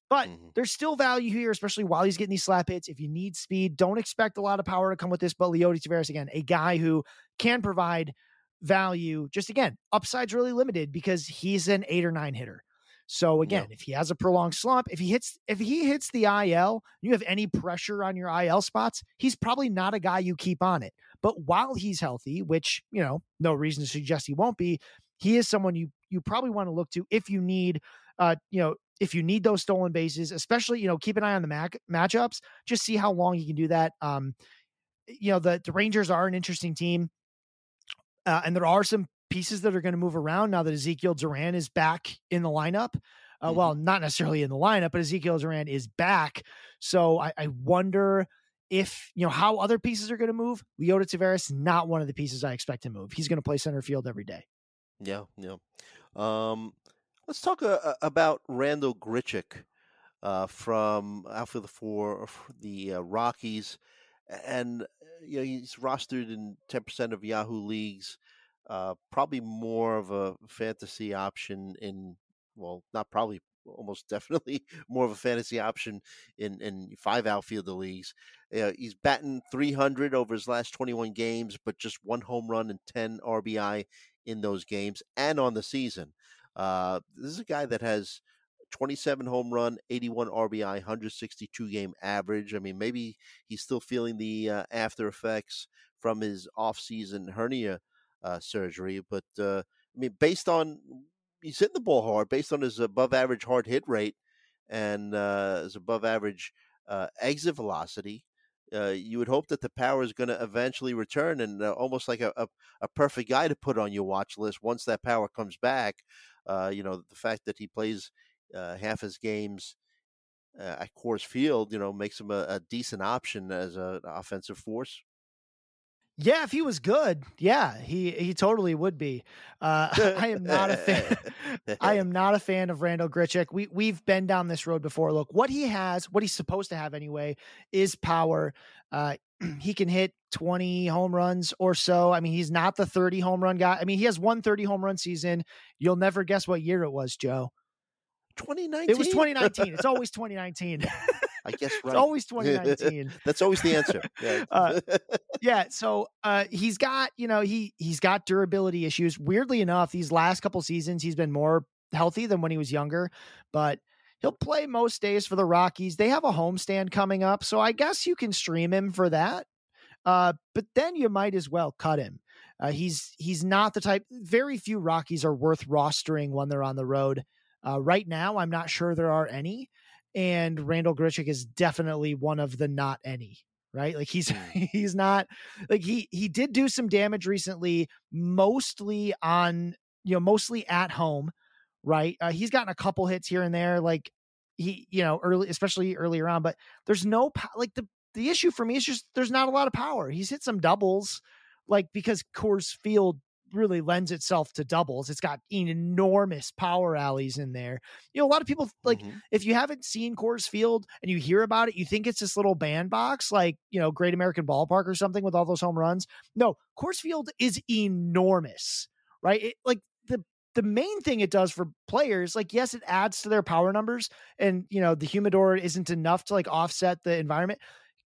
But mm-hmm. there's still value here, especially while he's getting these slap hits. If you need speed, don't expect a lot of power to come with this. But Leody Taveras, again, a guy who can provide value. Just again, upside's really limited because he's an eight or nine hitter. So again, yeah. if he has a prolonged slump, if he hits, if he hits the I L, you have any pressure on your I L spots, he's probably not a guy you keep on it. But while he's healthy, which, you know, no reason to suggest he won't be, he is someone you you probably want to look to if you need, uh, you know, if you need those stolen bases, especially, you know, keep an eye on the mac- matchups, just see how long he can do that. Um, you know, the, the Rangers are an interesting team. Uh, and there are some pieces that are going to move around now that Ezequiel Duran is back in the lineup. Uh, mm-hmm. Well, not necessarily in the lineup, but Ezequiel Duran is back. So I, I wonder if, you know, how other pieces are going to move. Leody Taveras, not one of the pieces I expect to move. He's going to play center field every day. Yeah, yeah. Um, let's talk uh, about Randal Grichuk uh, from outfield for the uh, Rockies, and you know he's rostered in ten percent of Yahoo leagues. Uh, probably more of a fantasy option in well, not probably, almost definitely more of a fantasy option in in five outfielder leagues. Uh, he's batting three hundred over his last twenty-one games, but just one home run and ten R B I in those games and on the season. Uh, this is a guy that has twenty-seven home run, eighty-one R B I, one sixty-two game average. I mean, maybe he's still feeling the uh, after effects from his off-season hernia uh, surgery. But, uh, I mean, based on – he's hitting the ball hard, based on his above-average hard hit rate and uh, his above-average uh, exit velocity, uh, you would hope that the power is going to eventually return, and uh, almost like a, a, a perfect guy to put on your watch list once that power comes back. Uh, you know, the fact that he plays uh, half his games uh, at Coors Field, you know, makes him a, a decent option as a, an offensive force. Yeah, if he was good, yeah, he he totally would be. Uh, I am not a fan. I am not a fan of Randal Grichuk. We we've been down this road before. Look, what he has, what he's supposed to have anyway, is power. Uh, he can hit twenty home runs or so. I mean, he's not the thirty home run guy. I mean, he has one thirty home run season. You'll never guess what year it was, Joe. twenty nineteen. It was twenty nineteen. It's always twenty nineteen. I guess right. It's always twenty nineteen. That's always the answer. Yeah. uh, yeah. So uh, he's got, you know, he, he's got durability issues. Weirdly enough, these last couple seasons, he's been more healthy than when he was younger, but he'll play most days for the Rockies. They have a homestand coming up, so I guess you can stream him for that. Uh, but then you might as well cut him. Uh, he's, he's not the type, very few Rockies are worth rostering when they're on the road. Uh, right now, I'm not sure there are any. And Randal Grichuk is definitely one of the not any, right? Like he's, he's not like he, he did do some damage recently, mostly on, you know, mostly at home, right? Uh, he's gotten a couple hits here and there, like he, you know, early, especially earlier on, but there's no, like the, the issue for me is just, there's not a lot of power. He's hit some doubles, like, because Coors Field really lends itself to doubles. It's got enormous power alleys in there. You know, a lot of people like, mm-hmm. if you haven't seen Coors Field and you hear about it, you think it's this little bandbox, like, you know, Great American Ballpark or something with all those home runs. No, Coors Field is enormous, right? It, like the, the main thing it does for players, like, yes, it adds to their power numbers and, you know, the humidor isn't enough to like offset the environment.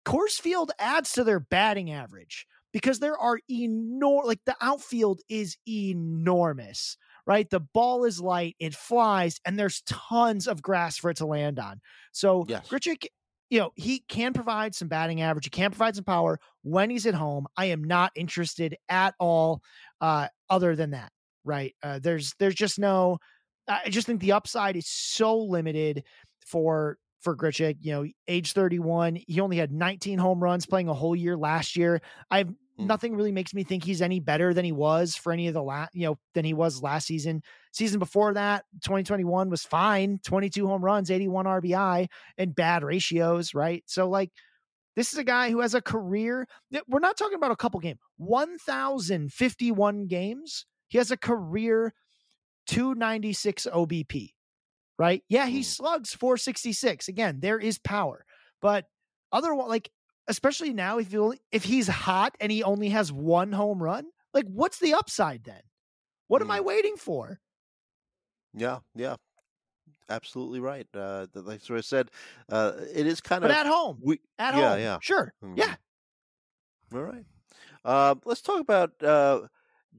Coors Field adds to their batting average, because there are enormous, like the outfield is enormous, right? The ball is light, it flies, and there's tons of grass for it to land on. So yes. Grichuk, you know, he can provide some batting average. He can provide some power when he's at home. I am not interested at all uh, other than that, right? Uh, there's, there's just no, I just think the upside is so limited for for Grichuk. You know, age thirty-one, he only had nineteen home runs playing a whole year last year. I've, Nothing really makes me think he's any better than he was for any of the last, you know, than he was last season. Season before that, twenty twenty-one was fine. twenty-two home runs, eighty-one R B I, and bad ratios, right? So, like, this is a guy who has a career that we're not talking about a couple games, one thousand fifty-one games. He has a career two ninety-six O B P, right? Yeah, he slugs four sixty-six. Again, there is power, but other like especially now if you only, if he's hot and he only has one home run, like what's the upside then? What am I waiting for? Yeah, yeah, absolutely right. Uh, like I said, uh, it is kind of but at home. We, at yeah, home, yeah, sure, mm-hmm. yeah. All right, uh, let's talk about uh,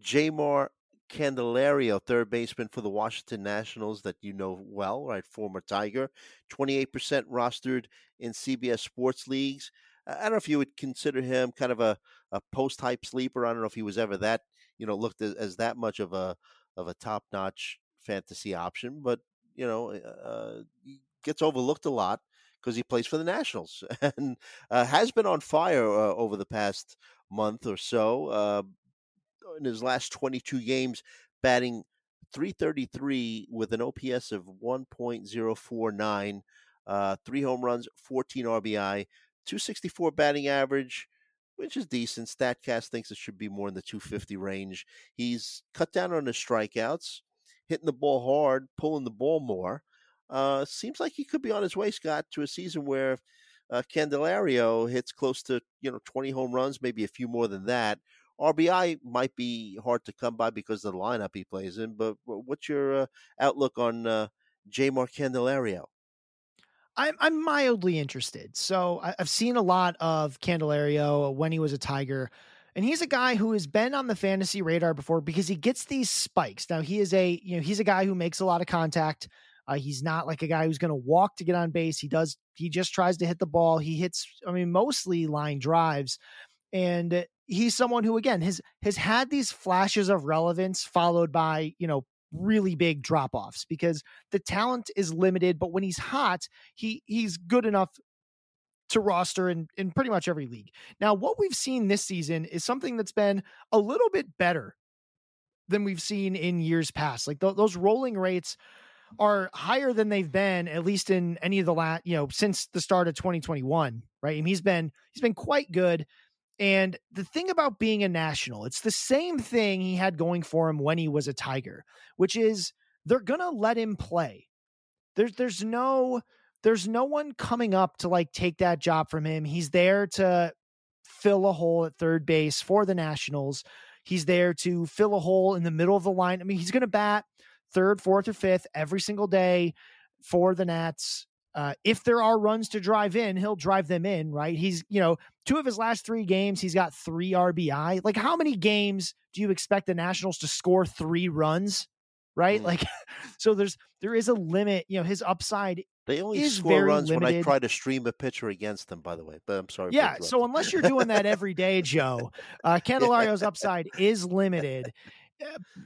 Jeimer Candelario, third baseman for the Washington Nationals that you know well, right? Former Tiger, twenty-eight percent rostered in C B S sports leagues. I don't know if you would consider him kind of a, a post-hype sleeper. I don't know if he was ever that, you know, looked as, as that much of a of a top-notch fantasy option, but you know, uh, he gets overlooked a lot because he plays for the Nationals and uh, has been on fire uh, over the past month or so. Uh, in his last twenty-two games, batting three thirty-three with an O P S of one point oh four nine, uh, three home runs, fourteen R B I, two sixty-four batting average, which is decent. StatCast thinks it should be more in the two fifty range. He's cut down on his strikeouts, hitting the ball hard, pulling the ball more. Uh, seems like he could be on his way, Scott, to a season where uh, Candelario hits close to, you know, twenty home runs, maybe a few more than that. R B I might be hard to come by because of the lineup he plays in, but what's your uh, outlook on uh, Jeimer Candelario? I'm, I'm mildly interested. So I've seen a lot of Candelario when he was a Tiger, and he's a guy who has been on the fantasy radar before because he gets these spikes. Now he is a, you know, he's a guy who makes a lot of contact. Uh, he's not like a guy who's going to walk to get on base. He does. He just tries to hit the ball. He hits, I mean, mostly line drives, and he's someone who, again, has, has had these flashes of relevance followed by, you know, really big drop-offs because the talent is limited, but when he's hot, he he's good enough to roster in, in pretty much every league. Now, what we've seen this season is something that's been a little bit better than we've seen in years past. Like th- those rolling rates are higher than they've been, at least in any of the last, you know, since the start of twenty twenty-one, right? And he's been, he's been quite good. And the thing about being a National, it's the same thing he had going for him when he was a Tiger, which is they're going to let him play. There's, there's no, there's no one coming up to like take that job from him. He's there to fill a hole at third base for the Nationals. He's there to fill a hole in the middle of the line. I mean, he's going to bat third, fourth, or fifth every single day for the Nats. Uh, if there are runs to drive in, he'll drive them in, right? He's, you know, two of his last three games, he's got three R B I. Like, how many games do you expect the Nationals to score three runs, right? Mm. Like, so there's, there is a limit, you know, his upside. They only is score very runs limited. When I try to stream a pitcher against them, by the way, but I'm sorry. Yeah. So unless you're doing that every day, Joe, uh, Candelario's upside is limited.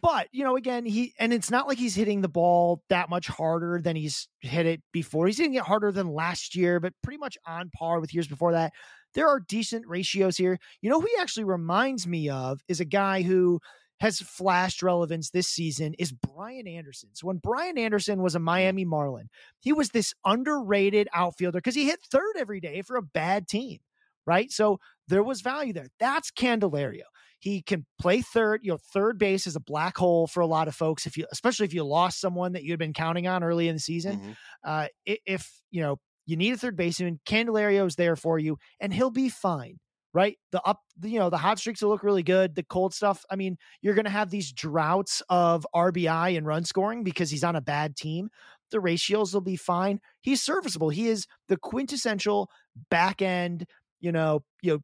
But, you know, again, he, and it's not like he's hitting the ball that much harder than he's hit it before. He's hitting it harder than last year, but pretty much on par with years before that. There are decent ratios here. You know, who he actually reminds me of is a guy who has flashed relevance this season is Brian Anderson. So when Brian Anderson was a Miami Marlin, he was this underrated outfielder because he hit third every day for a bad team, right? So there was value there. That's Candelario. He can play third. You know, third base is a black hole for a lot of folks. If you, especially if you lost someone that you had been counting on early in the season, mm-hmm. uh, if you know you need a third baseman, Candelario is there for you, and he'll be fine, right? The up, you know, the hot streaks will look really good. The cold stuff, I mean, you're going to have these droughts of R B I and run scoring because he's on a bad team. The ratios will be fine. He's serviceable. He is the quintessential back end. You know, you know.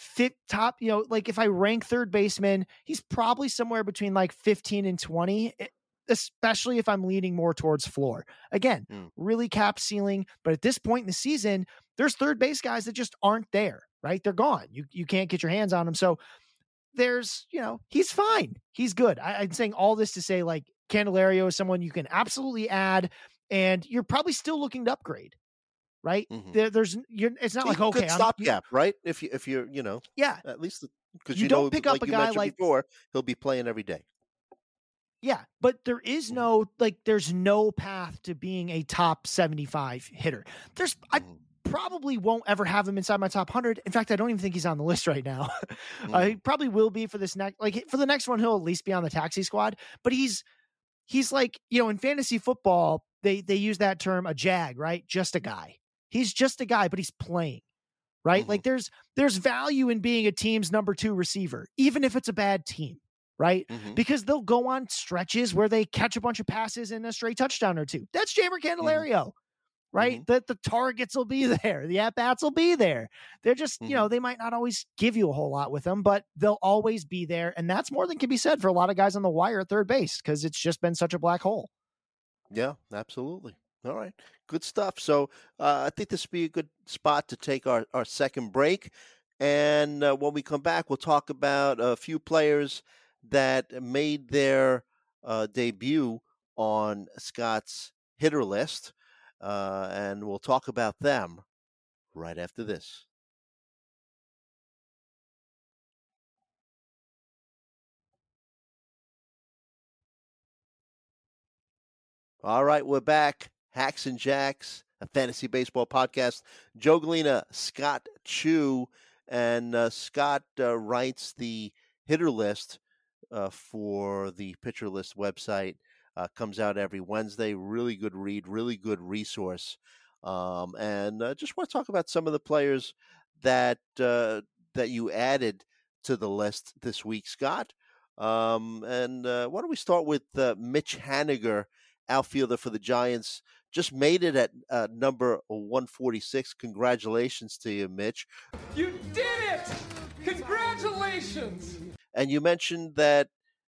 Fit top, you know, like if I rank third baseman, he's probably somewhere between like fifteen and twenty, especially if I'm leaning more towards floor. Again, mm. really cap ceiling. But at this point in the season, there's third base guys that just aren't there, right? They're gone. You you can't get your hands on them. So there's, you know, he's fine. He's good. I, I'm saying all this to say like Candelario is someone you can absolutely add and you're probably still looking to upgrade. Right. Mm-hmm. There, there's you're, it's not it's like, okay, stopgap, right. If you, if you're, you know, yeah, at least because you, you don't know, pick like up a guy like before, he'll be playing every day. Yeah. But there is no, like, there's no path to being a top seventy-five hitter. There's, I probably won't ever have him inside my top one hundred. In fact, I don't even think he's on the list right now. Mm-hmm. uh, he probably will be for this next, like for the next one, he'll at least be on the taxi squad, but he's, he's like, you know, in fantasy football, they they use that term, a jag, right? Just a guy. He's just a guy, but he's playing, right? Mm-hmm. Like there's there's value in being a team's number two receiver, even if it's a bad team, right? Mm-hmm. Because they'll go on stretches where they catch a bunch of passes and a stray touchdown or two. That's Jeimer Candelario, mm-hmm. right? Mm-hmm. That the targets will be there. The at-bats will be there. They're just, mm-hmm. you know, they might not always give you a whole lot with them, but they'll always be there. And that's more than can be said for a lot of guys on the wire at third base, because it's just been such a black hole. Yeah, absolutely. All right. Good stuff. So uh, I think this would be a good spot to take our, our second break. And uh, when we come back, we'll talk about a few players that made their uh, debut on Scott's hitter list. Uh, and we'll talk about them right after this. All right, we're back. Hacks and Jacks, a fantasy baseball podcast. Joe Galena, Scott Chu, and uh, Scott uh, writes the hitter list uh, for the pitcher list website. Uh, comes out every Wednesday. Really good read, really good resource. Um, and uh, just want to talk about some of the players that uh, that you added to the list this week, Scott. Um, and uh, why don't we start with uh, Mitch Haniger, outfielder for the Giants. Just made it at uh, number one forty-six. Congratulations to you, Mitch. You did it! Congratulations! And you mentioned that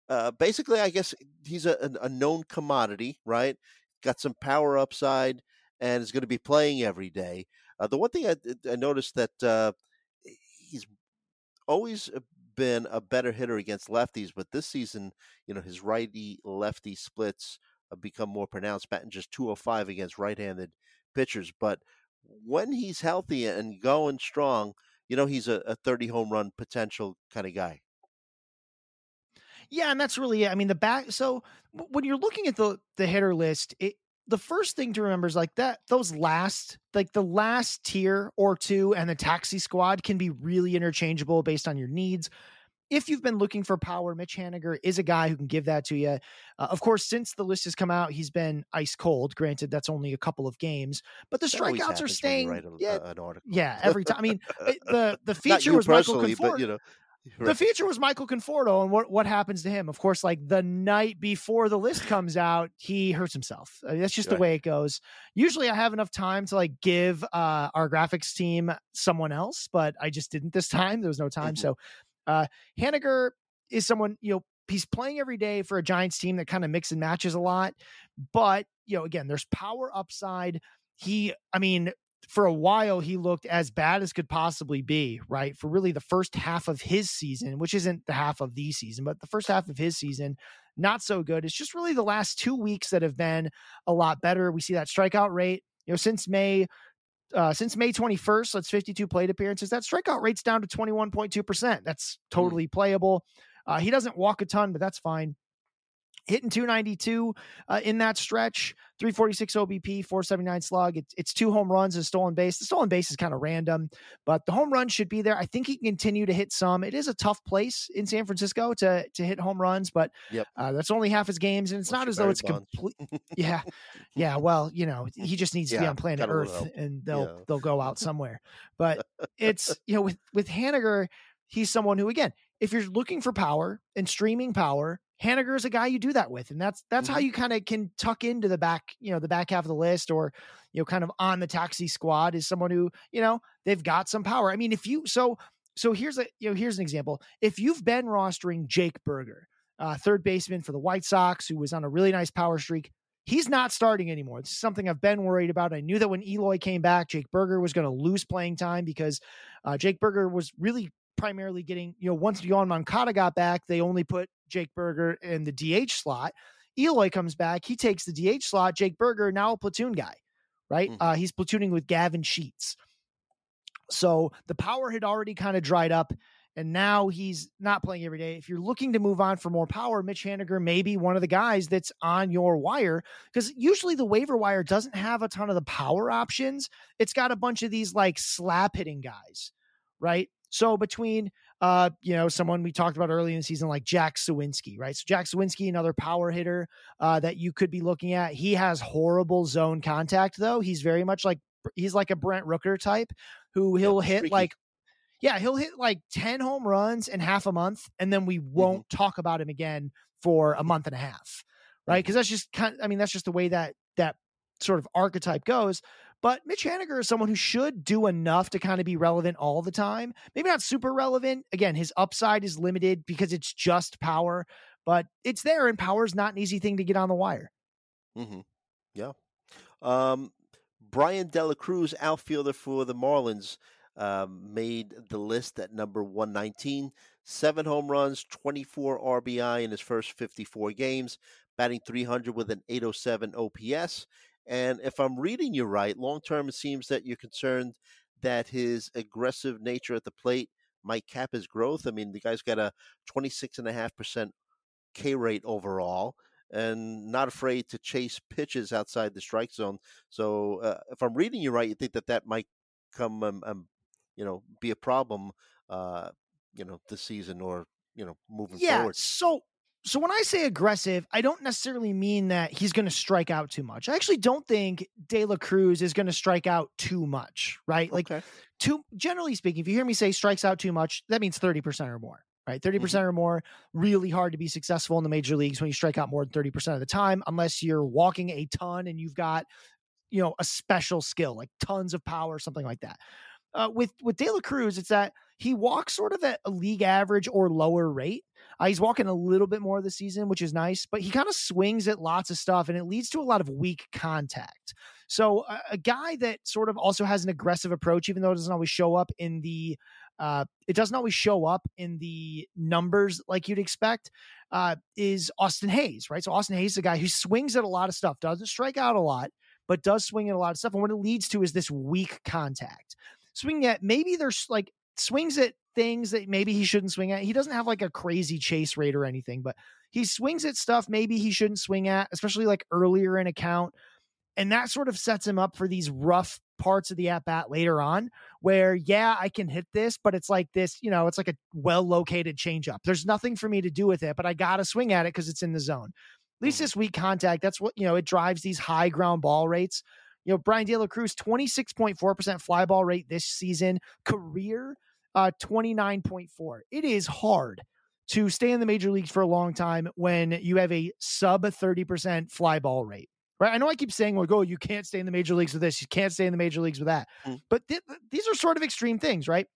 uh, basically, I guess he's a, a known commodity, right? Got some power upside and is going to be playing every day. Uh, the one thing I, I noticed that uh, he's always been a better hitter against lefties, but this season, you know, his righty-lefty splits become more pronounced, batting just two oh five against right-handed pitchers. But when he's healthy and going strong, you know, he's a, a thirty home run potential kind of guy. Yeah. And that's really, I mean, the back. So when you're looking at the, the hitter list, it, the first thing to remember is like that, those last, like the last tier or two and the taxi squad can be really interchangeable based on your needs. If you've been looking for power, Mitch Haniger is a guy who can give that to you. Uh, of course, since the list has come out, he's been ice cold. Granted, that's only a couple of games, but the that strikeouts are staying. A, yeah, an article. yeah, every time. I mean, the the feature was Michael Conforto. You know, right. The feature was Michael Conforto, and what what happens to him? Of course, like the night before the list comes out, he hurts himself. I mean, that's just right. the way it goes. Usually, I have enough time to like give uh, our graphics team someone else, but I just didn't this time. There was no time, mm-hmm. so. Uh, Haniger is someone, you know, he's playing every day for a Giants team that kind of mix and matches a lot, but you know, again, there's power upside. He, I mean, for a while he looked as bad as could possibly be, right? For really the first half of his season, which isn't the half of the season, but the first half of his season, not so good. It's just really the last two weeks that have been a lot better. We see that strikeout rate, you know, since May, Uh, since May twenty-first, so it's fifty-two plate appearances. That strikeout rate's down to twenty-one point two percent. That's totally mm. playable. Uh, he doesn't walk a ton, but that's fine. Hitting two ninety-two uh, in that stretch, three forty-six O B P, four seventy-nine slug. It, it's two home runs and a stolen base. The stolen base is kind of random, but the home run should be there. I think he can continue to hit some. It is a tough place in San Francisco to to hit home runs, but yep. uh, that's only half his games, and it's What's not as though it's bonds? complete. Yeah, yeah. Well, you know, he just needs to yeah, be on planet Earth, and they'll yeah. they'll go out somewhere. But it's, you know, with with Haniger, he's someone who, again, if you're looking for power and streaming power, Haniger is a guy you do that with. And that's, that's mm-hmm. how you kind of can tuck into the back, you know, the back half of the list, or, you know, kind of on the taxi squad is someone who, you know, they've got some power. I mean, if you, so, so here's a, you know, here's an example. If you've been rostering Jake Berger, uh, third baseman for the White Sox, who was on a really nice power streak, he's not starting anymore. This is something I've been worried about. I knew that when Eloy came back, Jake Berger was going to lose playing time, because uh, Jake Berger was really primarily getting, you know, once Yon Moncada got back, they only put Jake Berger in the D H slot. Eloy comes back. He takes the D H slot. Jake Berger, now a platoon guy, right? Mm-hmm. Uh, he's platooning with Gavin Sheets. So the power had already kind of dried up, and now he's not playing every day. If you're looking to move on for more power, Mitch Haniger may be one of the guys that's on your wire, because usually the waiver wire doesn't have a ton of the power options. It's got a bunch of these like slap hitting guys, right? So between uh, you know, someone we talked about early in the season, like Jack Suwinski, right? So Jack Suwinski, another power hitter uh, that you could be looking at. He has horrible zone contact though. He's very much like, he's like a Brent Rooker type who he'll yeah, hit freaky. like, yeah, he'll hit like ten home runs in half a month. And then we won't mm-hmm. talk about him again for a month and a half. Right. Cause that's just kind of, I mean, that's just the way that, that sort of archetype goes. But Mitch Haniger is someone who should do enough to kind of be relevant all the time. Maybe not super relevant. Again, his upside is limited because it's just power, but it's there, and power is not an easy thing to get on the wire. Mm-hmm. Yeah. Um, Brian De La Cruz, outfielder for the Marlins, um, made the list at number one nineteen. Seven home runs, twenty-four R B I in his first fifty-four games, batting three hundred with an eight oh seven O P S. And if I'm reading you right, long-term, it seems that you're concerned that his aggressive nature at the plate might cap his growth. I mean, the guy's got a twenty-six point five percent K rate overall and not afraid to chase pitches outside the strike zone. So uh, if I'm reading you right, you think that that might come, um, um, you know, be a problem, uh, you know, this season or, you know, moving yeah, forward. So. So when I say aggressive, I don't necessarily mean that he's going to strike out too much. I actually don't think De La Cruz is going to strike out too much, right? Okay. Like, too, generally speaking, if you hear me say strikes out too much, that means thirty percent or more, right? thirty percent mm-hmm. or more, really hard to be successful in the major leagues when you strike out more than thirty percent of the time, unless you're walking a ton and you've got, you know, a special skill, like tons of power, something like that. Uh, with, with De La Cruz, it's that he walks sort of at a league average or lower rate. Uh, he's walking a little bit more this season, which is nice, but he kind of swings at lots of stuff, and it leads to a lot of weak contact. So uh, a guy that sort of also has an aggressive approach, even though it doesn't always show up in the, uh, it doesn't always show up in the numbers like you'd expect, uh, is Austin Hayes, right? So Austin Hayes is a guy who swings at a lot of stuff, doesn't strike out a lot, but does swing at a lot of stuff. And what it leads to is this weak contact. Swinging at, maybe there's like, swings at things that maybe he shouldn't swing at. He doesn't have like a crazy chase rate or anything, but he swings at stuff maybe he shouldn't swing at, especially like earlier in a count. And that sort of sets him up for these rough parts of the at-bat later on where, yeah, I can hit this, but it's like this, you know, it's like a well-located changeup. There's nothing for me to do with it, but I got to swing at it because it's in the zone. At least this weak contact, that's what, you know, it drives these high ground ball rates. You know, Brian De La Cruz, twenty-six point four percent fly ball rate this season, career uh, twenty-nine point four. It is hard to stay in the major leagues for a long time when you have a sub thirty percent fly ball rate, right? I know I keep saying, like, oh, you can't stay in the major leagues with this. You can't stay in the major leagues with that. Mm-hmm. But th- these are sort of extreme things, right?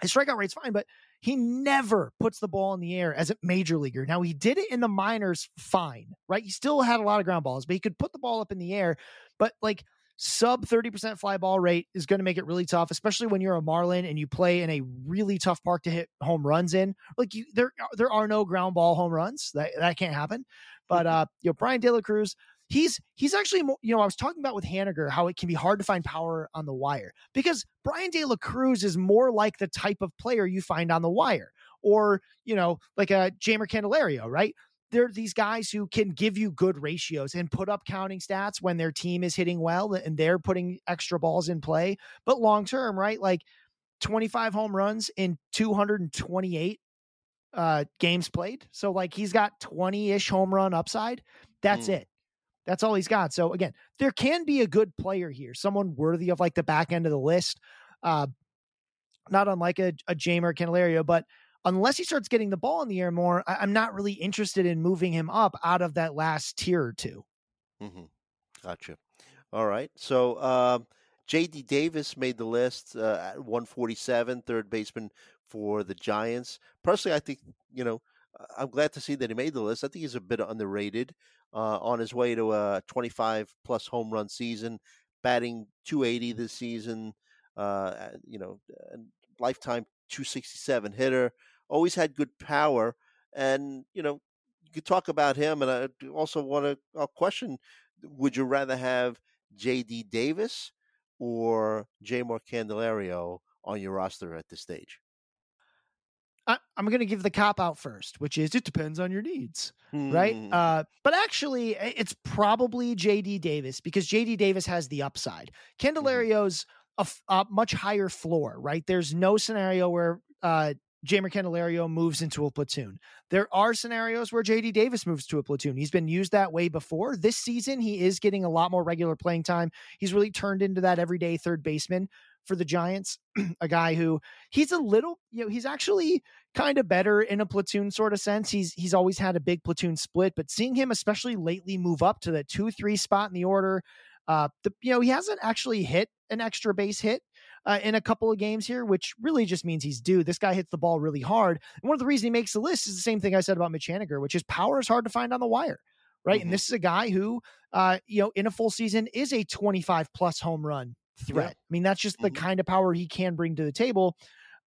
His strikeout rate's fine, but he never puts the ball in the air as a major leaguer. Now, he did it in the minors fine, right? He still had a lot of ground balls, but he could put the ball up in the air. But like sub thirty percent fly ball rate is going to make it really tough, especially when you're a Marlin and you play in a really tough park to hit home runs in. Like you, there, there are no ground ball home runs. That that can't happen. But uh, you know, Brian De La Cruz, he's he's actually more, you know, I was talking about with Haniger how it can be hard to find power on the wire because Brian De La Cruz is more like the type of player you find on the wire, or, you know, like a Jeimer Candelario, right? There are these guys who can give you good ratios and put up counting stats when their team is hitting well and they're putting extra balls in play. But long-term, right? Like twenty-five home runs in two hundred twenty-eight uh, games played. So like he's got twenty-ish home run upside. That's mm. it. That's all he's got. So again, there can be a good player here, someone worthy of like the back end of the list. Uh, not unlike a, a Jeimer Candelario, but unless he starts getting the ball in the air more, I- I'm not really interested in moving him up out of that last tier or two. Mm-hmm. Gotcha. All right. So uh, J D. Davis made the list uh, at one forty-seven, third baseman for the Giants. Personally, I think, you know, I'm glad to see that he made the list. I think he's a bit underrated, uh, on his way to a twenty-five plus home run season, batting two eighty this season, uh, you know, lifetime two sixty-seven hitter. Always had good power, and, you know, you could talk about him. And I also want to I'll question, would you rather have J D. Davis or Jeimer Candelario on your roster at this stage? I, I'm going to give the cop out first, which is it depends on your needs, mm. right? Uh, but actually, it's probably J D. Davis because J D. Davis has the upside. Candelario's mm. a, a much higher floor, right? There's no scenario where uh, Jeimer Candelario moves into a platoon. There are scenarios where J D. Davis moves to a platoon. He's been used that way before. This season, he is getting a lot more regular playing time. He's really turned into that everyday third baseman for the Giants, a guy who he's a little, you know, he's actually kind of better in a platoon sort of sense. He's, he's always had a big platoon split, but seeing him, especially lately, move up to the two, three spot in the order, uh, the, you know, he hasn't actually hit an extra base hit uh, in a couple of games here, which really just means he's due. This guy hits the ball really hard. And one of the reasons he makes the list is the same thing I said about Mitch Haniger, which is power is hard to find on the wire. Right. Mm-hmm. And this is a guy who, uh, you know, in a full season is a twenty-five plus home run threat. Yeah. I mean, that's just the mm-hmm. kind of power he can bring to the table.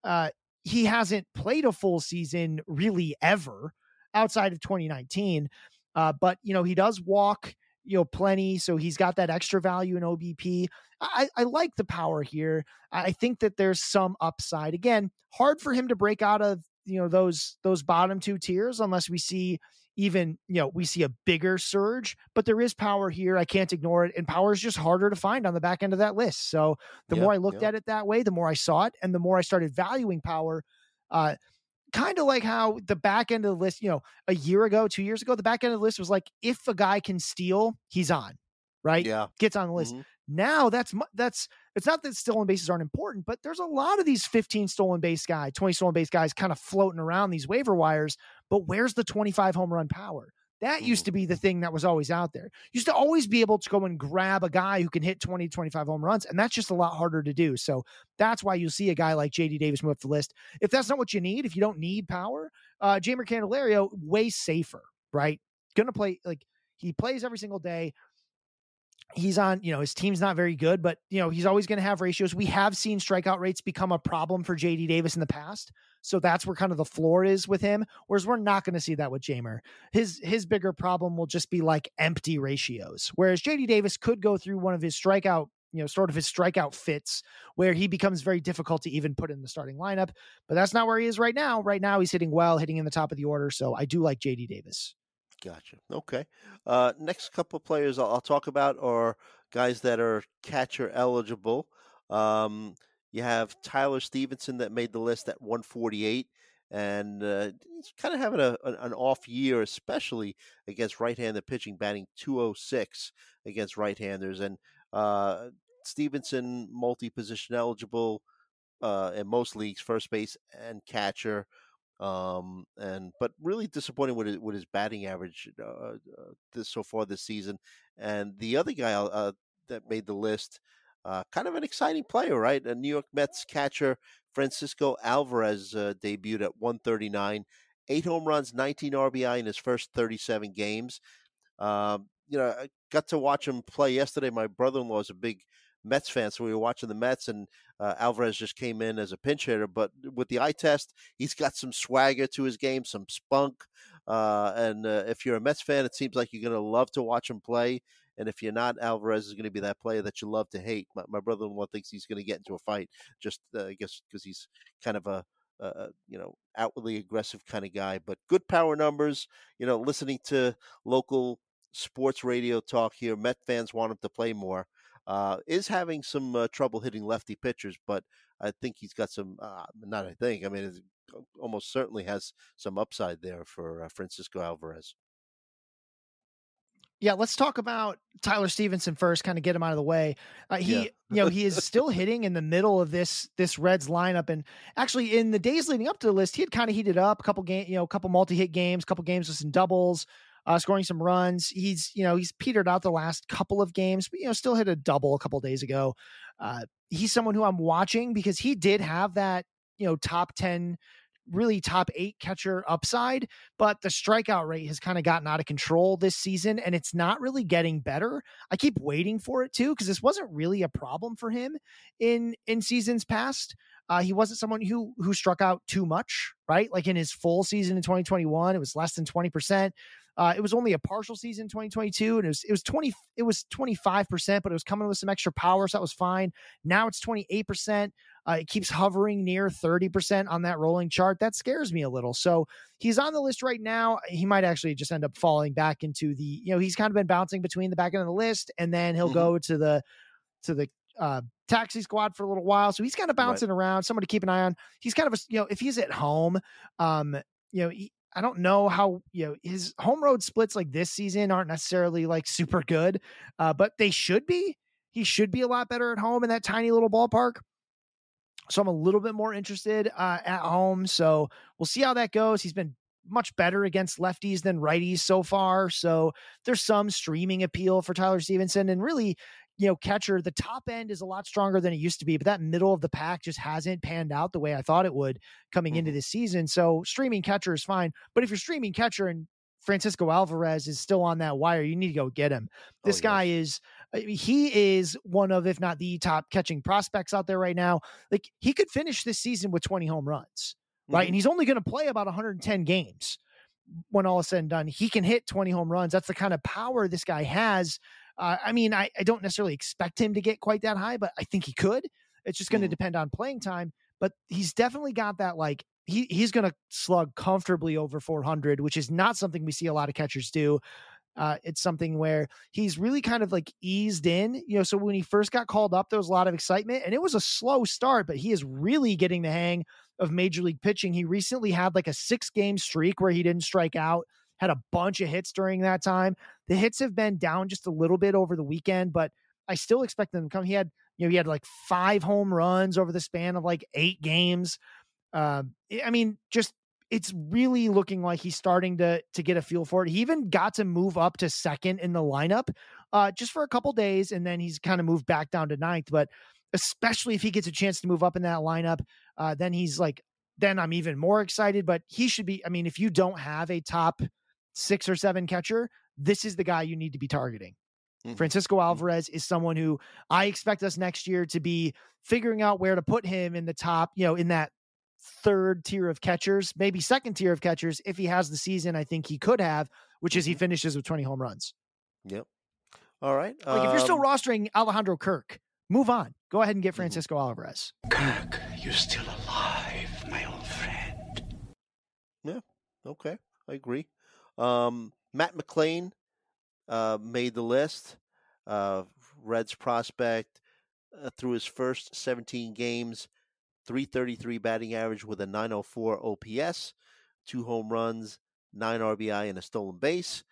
Uh, he hasn't played a full season really ever outside of twenty nineteen. Uh, but, you know, he does walk, you know, plenty. So he's got that extra value in O B P. I, I like the power here. I think that there's some upside. Again, hard for him to break out of, you know, those, those bottom two tiers, unless we see even, you know, we see a bigger surge, but there is power here. I can't ignore it. And power is just harder to find on the back end of that list. So the yep, more I looked yep. at it that way, the more I saw it and the more I started valuing power, uh, kind of like how the back end of the list, you know, a year ago, two years ago, the back end of the list was like, if a guy can steal, he's on, right? Yeah. Gets on the list. Mm-hmm. Now that's, that's, it's not that stolen bases aren't important, but there's a lot of these fifteen stolen base guy, twenty stolen base guys kind of floating around these waiver wires. But where's the twenty-five home run power? That used to be the thing that was always out there. Used to always be able to go and grab a guy who can hit twenty, twenty-five home runs, and that's just a lot harder to do. So that's why you see a guy like J D. Davis move up the list. If that's not what you need, if you don't need power, uh, Jeimer Candelario, way safer, right? Going to play, like, he plays every single day. He's on, you know, his team's not very good, but, you know, he's always going to have ratios. We have seen strikeout rates become a problem for J D. Davis in the past. So that's where kind of the floor is with him, whereas we're not going to see that with Jeimer. His his bigger problem will just be like empty ratios, whereas J D. Davis could go through one of his strikeout, you know, sort of his strikeout fits where he becomes very difficult to even put in the starting lineup. But that's not where he is right now. Right now he's hitting well, hitting in the top of the order. So I do like J D. Davis. Gotcha. Okay. Uh, next couple of players I'll, I'll talk about are guys that are catcher eligible. Um, you have Tyler Stephenson that made the list at one forty-eight, and uh, he's kind of having a, an, an off year, especially against right-handed pitching, batting two oh six against right-handers. And uh, Stevenson, multi-position eligible uh, in most leagues, first base and catcher. Um and but really disappointing with his, with his batting average uh, this so far this season. And the other guy uh, that made the list, uh, kind of an exciting player, right? A New York Mets catcher, Francisco Alvarez, uh, debuted at one thirty-nine, eight home runs, nineteen R B I in his first thirty-seven games. Um, you know, I got to watch him play yesterday. My brother-in-law is a big Mets fan, so we were watching the Mets, and uh, Alvarez just came in as a pinch hitter, but with the eye test, he's got some swagger to his game, some spunk, uh, and uh, if you're a Mets fan, it seems like you're going to love to watch him play, and if you're not, Alvarez is going to be that player that you love to hate. My, my brother-in-law thinks he's going to get into a fight, just uh, I guess because he's kind of a Uh, you know, outwardly aggressive kind of guy, but good power numbers. You know, listening to local sports radio talk here, Met fans want him to play more. Uh, is having some uh, trouble hitting lefty pitchers, but I think he's got some, uh, not I think, I mean, it almost certainly has some upside there for uh, Francisco Alvarez. Yeah, let's talk about Tyler Stephenson first, kind of get him out of the way. Uh, he, yeah. you know, he is still hitting in the middle of this this Reds lineup, and actually in the days leading up to the list, he had kind of heated up a couple game, you know, a couple multi-hit games, a couple games with some doubles, uh, scoring some runs. He's, you know, he's petered out the last couple of games, but you know, still hit a double a couple days ago. Uh, he's someone who I'm watching because he did have that, you know, top ten, really top eight catcher upside, but the strikeout rate has kind of gotten out of control this season and it's not really getting better. I keep waiting for it too, because this wasn't really a problem for him in, in seasons past. Uh, he wasn't someone who, who struck out too much, right? Like in his full season in twenty twenty-one, it was less than twenty percent. Uh, it was only a partial season in twenty twenty-two, and it was, it was twenty, it was twenty-five percent, but it was coming with some extra power. So that was fine. Now it's twenty-eight percent. Uh, it keeps hovering near thirty percent on that rolling chart. That scares me a little. So he's on the list right now. He might actually just end up falling back into the, you know, he's kind of been bouncing between the back end of the list, and then he'll mm-hmm. go to the, to the, uh, taxi squad for a little while. So he's kind of bouncing right. around, somebody to keep an eye on. He's kind of a, you know, if he's at home, um, you know, he, I don't know how, you know, his home road splits like this season aren't necessarily like super good, uh, but they should be. He should be a lot better at home in that tiny little ballpark. So I'm a little bit more interested uh, at home. So we'll see how that goes. He's been much better against lefties than righties so far. So there's some streaming appeal for Tyler Stephenson, and really, you know, catcher, the top end is a lot stronger than it used to be, but that middle of the pack just hasn't panned out the way I thought it would coming mm-hmm. into this season. So streaming catcher is fine, but if you're streaming catcher and Francisco Alvarez is still on that wire, you need to go get him. This oh, guy yes. is, he is one of, if not the top catching prospects out there right now. Like, he could finish this season with twenty home runs, right? Mm-hmm. And he's only going to play about one hundred ten games when all is said and done. He can hit twenty home runs. That's the kind of power this guy has. Uh, I mean, I, I don't necessarily expect him to get quite that high, but I think he could. It's just going to mm. depend on playing time, but he's definitely got that. Like, he he's going to slug comfortably over four hundred, which is not something we see a lot of catchers do. Uh, it's something where he's really kind of like eased in, you know, so when he first got called up, there was a lot of excitement and it was a slow start, but he is really getting the hang of major league pitching. He recently had like a six game streak where he didn't strike out, had a bunch of hits during that time. The hits have been down just a little bit over the weekend, but I still expect them to come. He had, you know, he had like five home runs over the span of like eight games. Um, I mean, just, it's really looking like he's starting to, to get a feel for it. He even got to move up to second in the lineup uh, just for a couple days. And then he's kind of moved back down to ninth, but especially if he gets a chance to move up in that lineup, uh, then he's like, then I'm even more excited, but he should be, I mean, if you don't have a top six or seven catcher, this is the guy you need to be targeting. Mm-hmm. Francisco Alvarez is someone who I expect us next year to be figuring out where to put him in the top, you know, in that third tier of catchers, maybe second tier of catchers. If he has the season I think he could have, which is he finishes with twenty home runs. Yep. All right. Like, um, if you're still rostering Alejandro Kirk, move on, go ahead and get Francisco mm-hmm. Alvarez. Kirk, you're still alive, my old friend. Yeah. Okay. I agree. Um, Matt McLain uh, made the list. Uh, Reds prospect uh, through his first seventeen games, three thirty-three batting average with a nine oh four O P S, two home runs, nine R B I, and a stolen base.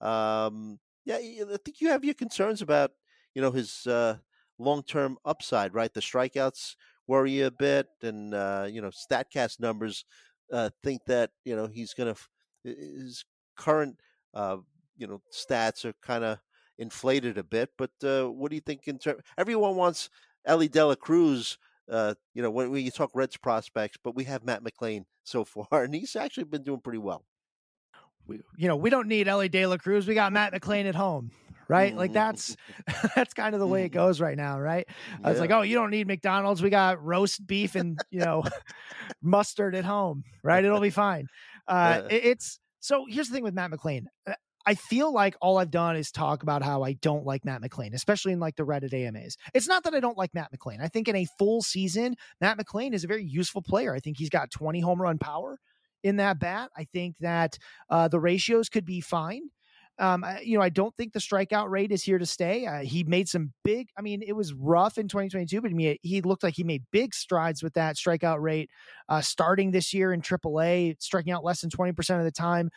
Um, yeah, I think you have your concerns about, you know, his uh, long-term upside, right? The strikeouts worry you a bit, and uh, you know, Statcast numbers uh, think that, you know, he's going to is current, uh, you know, stats are kind of inflated a bit, but uh, what do you think in terms? Everyone wants Elly De La Cruz, uh, you know, when we talk Reds prospects, but we have Matt McLain so far, and he's actually been doing pretty well. We, you know, we don't need Elly De La Cruz. We got Matt McLain at home, right? Mm-hmm. Like, that's that's kind of the way it goes right now, right? Yeah. I was like, oh, you don't need McDonald's. We got roast beef and you know mustard at home, right? It'll be fine. Uh, yeah. it, it's. So here's the thing with Matt McLain. I feel like all I've done is talk about how I don't like Matt McLain, especially in like the Reddit A M As. It's not that I don't like Matt McLain. I think in a full season, Matt McLain is a very useful player. I think he's got twenty home run power in that bat. I think that uh, the ratios could be fine. Um, I, you know, I don't think the strikeout rate is here to stay. Uh, he made some big, I mean, it was rough in twenty twenty-two, but I mean, he looked like he made big strides with that strikeout rate, uh, starting this year in triple A, striking out less than twenty percent of the time.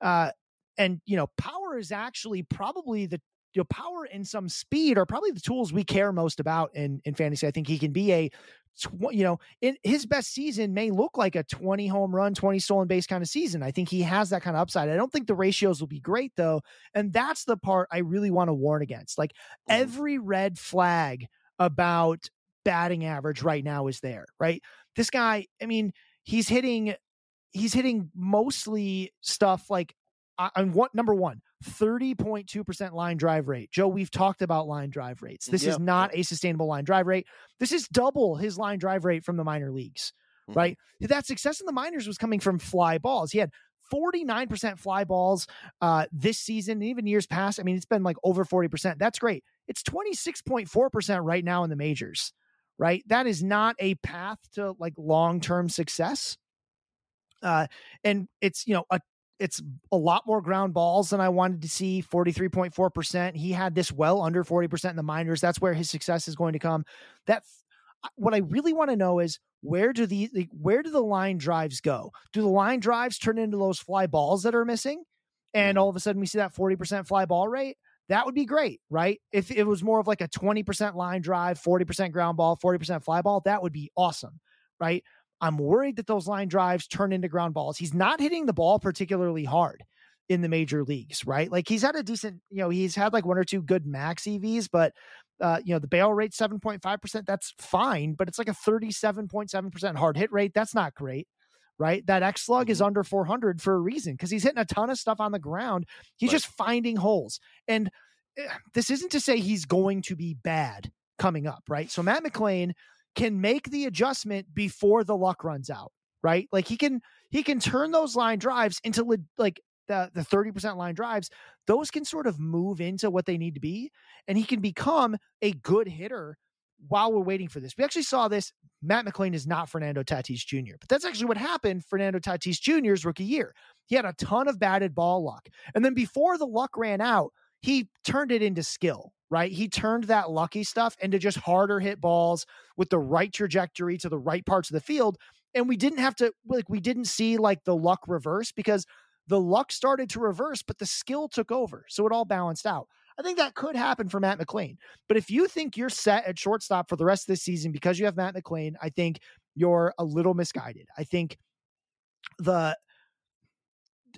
Uh, and, you know, power is actually probably the, you know, power and some speed are probably the tools we care most about in, in fantasy. I think he can be a, tw- you know, in his best season may look like a twenty home run, twenty stolen base kind of season. I think he has that kind of upside. I don't think the ratios will be great though. And that's the part I really want to warn against. Like, every red flag about batting average right now is there, right? This guy, I mean, he's hitting, he's hitting mostly stuff like, on what, number one, thirty point two percent line drive rate. Joe, we've talked about line drive rates. This yep. is not a sustainable line drive rate. This is double his line drive rate from the minor leagues, mm-hmm. right? That success in the minors was coming from fly balls. He had forty-nine percent fly balls uh, this season, and even years past. I mean, it's been like over forty percent. That's great. It's twenty-six point four percent right now in the majors, right? That is not a path to like long-term success. Uh, and it's, you know, a It's a lot more ground balls than I wanted to see, forty-three point four percent. He had this well under forty percent in the minors. That's where his success is going to come. That's what I really want to know is where do the, where do the line drives go? Do the line drives turn into those fly balls that are missing? And all of a sudden we see that forty percent fly ball rate. That would be great, right? If it was more of like a twenty percent line drive, forty percent ground ball, forty percent fly ball, that would be awesome, right? I'm worried that those line drives turn into ground balls. He's not hitting the ball particularly hard in the major leagues, right? Like he's had a decent, you know, he's had like one or two good max E Vs, but uh, you know, the barrel rate, seven point five percent, that's fine, but it's like a thirty-seven point seven percent hard hit rate. That's not great, right? That X slug is under four hundred for a reason because he's hitting a ton of stuff on the ground. He's right. just finding holes. And this isn't to say he's going to be bad coming up, right? So Matt McLain can make the adjustment before the luck runs out, right? Like he can, he can turn those line drives into le- like the, the thirty percent line drives. Those can sort of move into what they need to be. And he can become a good hitter while we're waiting for this. We actually saw this. Matt McLain is not Fernando Tatis Junior, but that's actually what happened Fernando Tatis Junior's rookie year. He had a ton of batted ball luck. And then before the luck ran out, he turned it into skill, right? He turned that lucky stuff into just harder hit balls with the right trajectory to the right parts of the field. And we didn't have to, like, we didn't see like the luck reverse because the luck started to reverse, but the skill took over. So it all balanced out. I think that could happen for Matt McLain. But if you think you're set at shortstop for the rest of this season because you have Matt McLain, I think you're a little misguided. I think the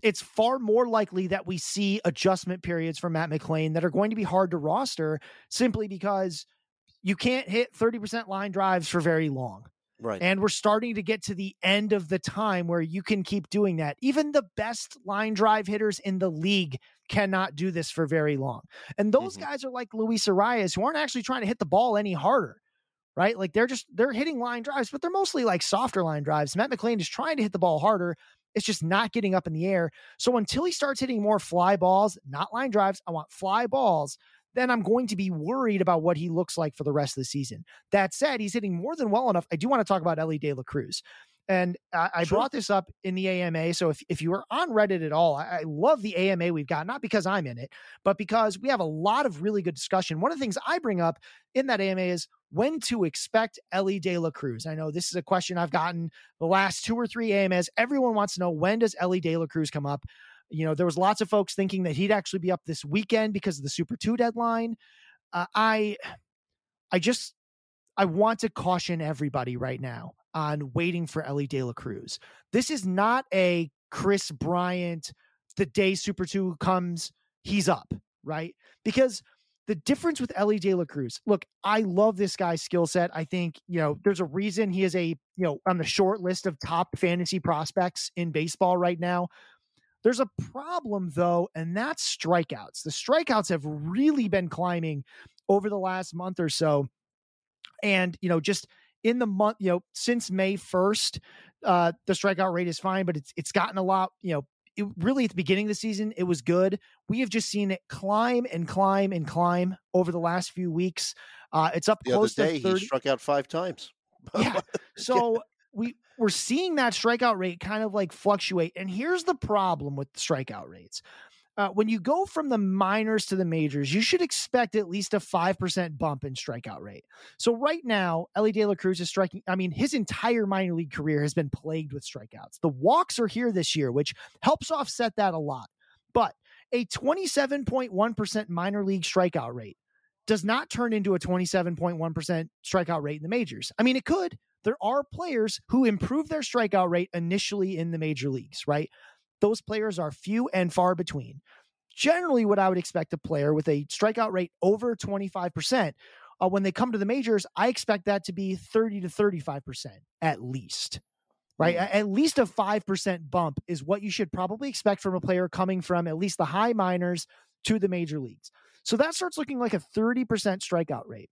it's far more likely that we see adjustment periods for Matt McLain that are going to be hard to roster simply because you can't hit thirty percent line drives for very long. Right. And we're starting to get to the end of the time where you can keep doing that. Even the best line drive hitters in the league cannot do this for very long. And those mm-hmm. guys are like Luis Arias, who aren't actually trying to hit the ball any harder, right? Like they're just, they're hitting line drives, but they're mostly like softer line drives. Matt McLain is trying to hit the ball harder. It's just not getting up in the air. So until he starts hitting more fly balls, not line drives, I want fly balls, then I'm going to be worried about what he looks like for the rest of the season. That said, he's hitting more than well enough. I do want to talk about Elly De La Cruz. And I, I sure. brought this up in the A M A. So if, if you were on Reddit at all, I, I love the A M A we've got, not because I'm in it, but because we have a lot of really good discussion. One of the things I bring up in that A M A is when to expect Elly De La Cruz. I know this is a question I've gotten the last two or three A M As. Everyone wants to know, when does Elly De La Cruz come up? You know, there was lots of folks thinking that he'd actually be up this weekend because of the Super two deadline. Uh, I, I just, I want to caution everybody right now on waiting for Elly De La Cruz. This is not a Chris Bryant, the day Super two comes, he's up, right? Because the difference with Elly De La Cruz, look, I love this guy's skill set. I think, you know, there's a reason he is a, you know, on the short list of top fantasy prospects in baseball right now. There's a problem, though, and that's strikeouts. The strikeouts have really been climbing over the last month or so. And, you know, just in the month, you know, since May first, uh, the strikeout rate is fine, but it's it's gotten a lot, you know, it really at the beginning of the season, it was good. We have just seen it climb and climb and climb over the last few weeks. Uh, it's up the close to thirty. The other day, he struck out five times. Yeah. So yeah. we... We're seeing that strikeout rate kind of like fluctuate. And here's the problem with the strikeout rates. Uh, when you go from the minors to the majors, you should expect at least a five percent bump in strikeout rate. So right now, Elly De La Cruz is striking. I mean, his entire minor league career has been plagued with strikeouts. The walks are here this year, which helps offset that a lot. But a twenty-seven point one percent minor league strikeout rate does not turn into a twenty-seven point one percent strikeout rate in the majors. I mean, it could. There are players who improve their strikeout rate initially in the major leagues, right? Those players are few and far between. Generally, what I would expect a player with a strikeout rate over twenty-five percent, uh, when they come to the majors, I expect that to be thirty to thirty-five percent at least, right? Mm-hmm. At least a five percent bump is what you should probably expect from a player coming from at least the high minors to the major leagues. So that starts looking like a thirty percent strikeout rate.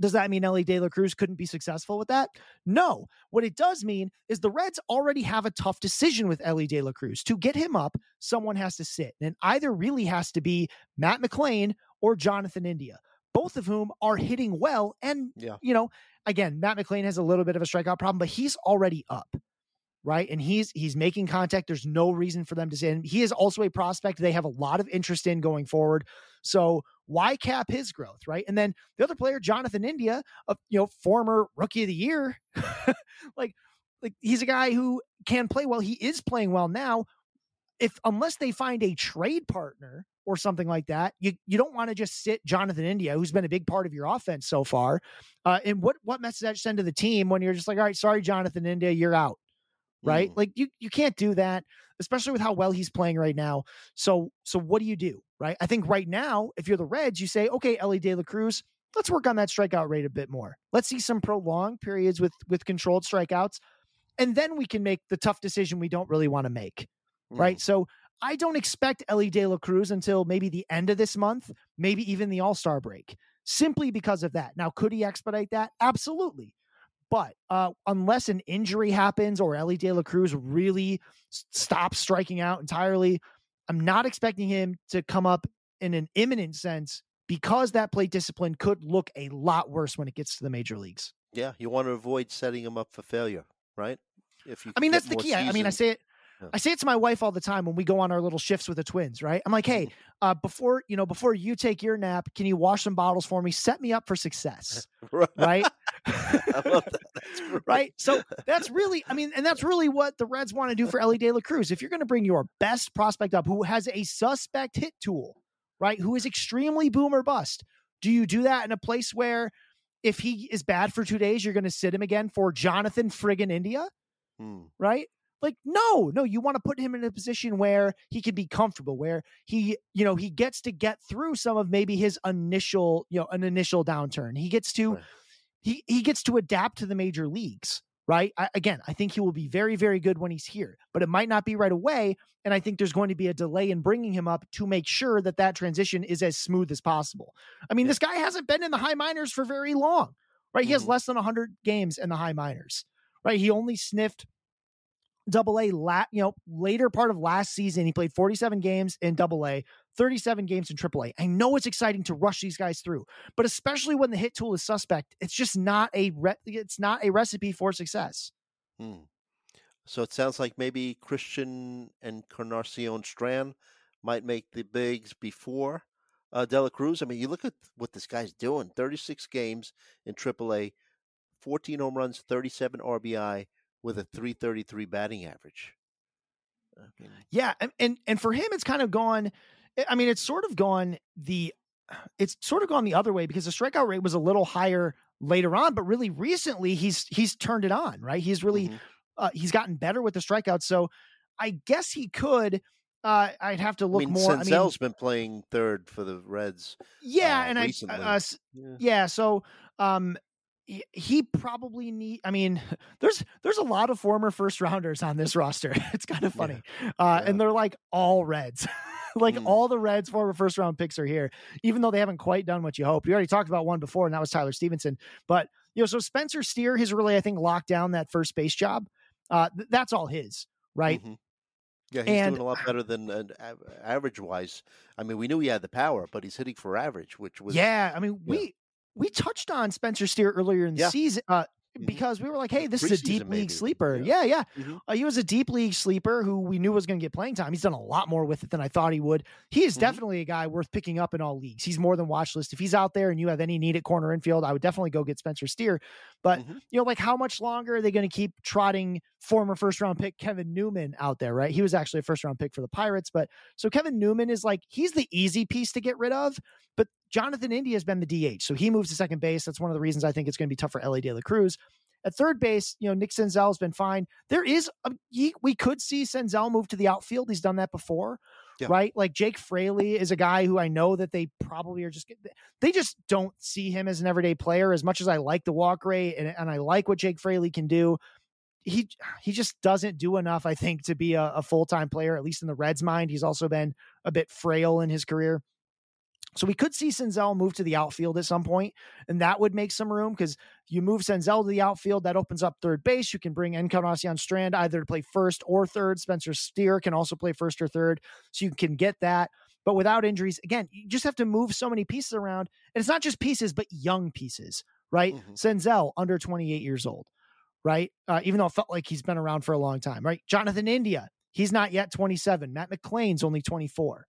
Does that mean Elly De La Cruz couldn't be successful with that? No. What it does mean is the Reds already have a tough decision with Elly De La Cruz. To get him up, someone has to sit. And either really has to be Matt McLain or Jonathan India, both of whom are hitting well. And, yeah. you know, again, Matt McLain has a little bit of a strikeout problem, but he's already up. right? And he's he's making contact. There's no reason for them to say him. He is also a prospect they have a lot of interest in going forward. So why cap his growth, right? And then the other player, Jonathan India, a, you know, former Rookie of the Year, like like he's a guy who can play well. He is playing well now. If unless they find a trade partner or something like that, you you don't want to just sit Jonathan India, who's been a big part of your offense so far. Uh, and what what message that send to the team when you're just like, all right, sorry, Jonathan India, you're out, right? Mm. Like you you can't do that, especially with how well he's playing right now. So so what do you do, right? I think right now, if you're the Reds, you say, okay, Elly De La Cruz, let's work on that strikeout rate a bit more. Let's see some prolonged periods with with controlled strikeouts, and then we can make the tough decision we don't really want to make, mm. right? So I don't expect Elly De La Cruz until maybe the end of this month, maybe even the All-Star break, simply because of that. Now, could he expedite that? Absolutely. But uh, unless an injury happens or Elly De La Cruz really stops striking out entirely, I'm not expecting him to come up in an imminent sense because that plate discipline could look a lot worse when it gets to the major leagues. Yeah, you want to avoid setting him up for failure, right? If you, I mean, that's the key. I, I mean, I say it. I say it to my wife all the time when we go on our little shifts with the twins, right? I'm like, hey, uh, before, you know, before you take your nap, can you wash some bottles for me? Set me up for success. Right. I love that. That's right. So that's really, I mean, and that's really what the Reds want to do for Elly De La Cruz. If you're going to bring your best prospect up who has a suspect hit tool, right? Who is extremely boom or bust. Do you do that in a place where if he is bad for two days, you're going to sit him again for Jonathan friggin' India? Hmm. Right. Like, no, no, you want to put him in a position where he can be comfortable, where he, you know, he gets to get through some of maybe his initial, you know, an initial downturn. He gets to, right. he, he gets to adapt to the major leagues, right? I, again, I think he will be very, very good when he's here, but it might not be right away. And I think there's going to be a delay in bringing him up to make sure that that transition is as smooth as possible. I mean, yeah. This guy hasn't been in the high minors for very long, right? Mm-hmm. He has less than one hundred games in the high minors, right? He only sniffed Double A, la- you know, later part of last season, he played forty-seven games in Double A, thirty-seven games in Triple A. I know it's exciting to rush these guys through, but especially when the hit tool is suspect, it's just not a re- it's not a recipe for success. Hmm. So it sounds like maybe Christian Encarnacion Strand might make the bigs before uh, De La Cruz. I mean, you look at what this guy's doing: thirty-six games in Triple A, fourteen home runs, thirty-seven R B I. With a three thirty-three batting average. Okay. Yeah. And, and, and for him, it's kind of gone. I mean, it's sort of gone the, it's sort of gone the other way because the strikeout rate was a little higher later on, but really recently he's, he's turned it on, right? He's really, mm-hmm. uh, he's gotten better with the strikeouts. So I guess he could, uh, I'd have to look I mean, more. Senzel's I mean, been playing third for the Reds. Yeah. Uh, and recently. I, uh, yeah. yeah. So, um, he probably need, I mean, there's, there's a lot of former first rounders on this roster. It's kind of funny. Yeah. Uh, yeah. And they're like all Reds, like mm. all the Reds former first round picks are here, even though they haven't quite done what you hope. You already talked about one before, and that was Tyler Stephenson, but you know, so Spencer Steer has really, I think, locked down that first base job. Uh, th- that's all his, right? Mm-hmm. Yeah. He's and, doing a lot better than uh, average wise. I mean, we knew he had the power, but he's hitting for average, which was, yeah. I mean, we, yeah. We touched on Spencer Steer earlier in the yeah. season uh, mm-hmm. because we were like, hey, this Pre-season is a deep maybe. league sleeper. Yeah, yeah. yeah. Mm-hmm. Uh, he was a deep league sleeper who we knew was going to get playing time. He's done a lot more with it than I thought he would. He is mm-hmm. definitely a guy worth picking up in all leagues. He's more than watch list. If he's out there and you have any need at corner infield, I would definitely go get Spencer Steer. But, mm-hmm. you know, like how much longer are they going to keep trotting former first round pick Kevin Newman out there, right? He was actually a first round pick for the Pirates. But so Kevin Newman is like, he's the easy piece to get rid of. But Jonathan India has been the D H, so he moves to second base. That's one of the reasons I think it's going to be tough for Elly De La Cruz. At third base, you know, Nick Senzel has been fine. There is, a, he, we could see Senzel move to the outfield. He's done that before, yeah. right? Like Jake Fraley is a guy who I know that they probably are just, they just don't see him as an everyday player. As much as I like the walk rate and, and I like what Jake Fraley can do, he he just doesn't do enough, I think, to be a, a full-time player, at least in the Reds' mind. He's also been a bit frail in his career. So we could see Senzel move to the outfield at some point, and that would make some room because you move Senzel to the outfield, that opens up third base. You can bring Encarnacion Strand either to play first or third. Spencer Steer can also play first or third, so you can get that. But without injuries, again, you just have to move so many pieces around. And it's not just pieces, but young pieces, right? Mm-hmm. Senzel, under twenty-eight years old, right? Uh, even though it felt like he's been around for a long time, right? Jonathan India, he's not yet twenty-seven. Matt McLain's only twenty-four,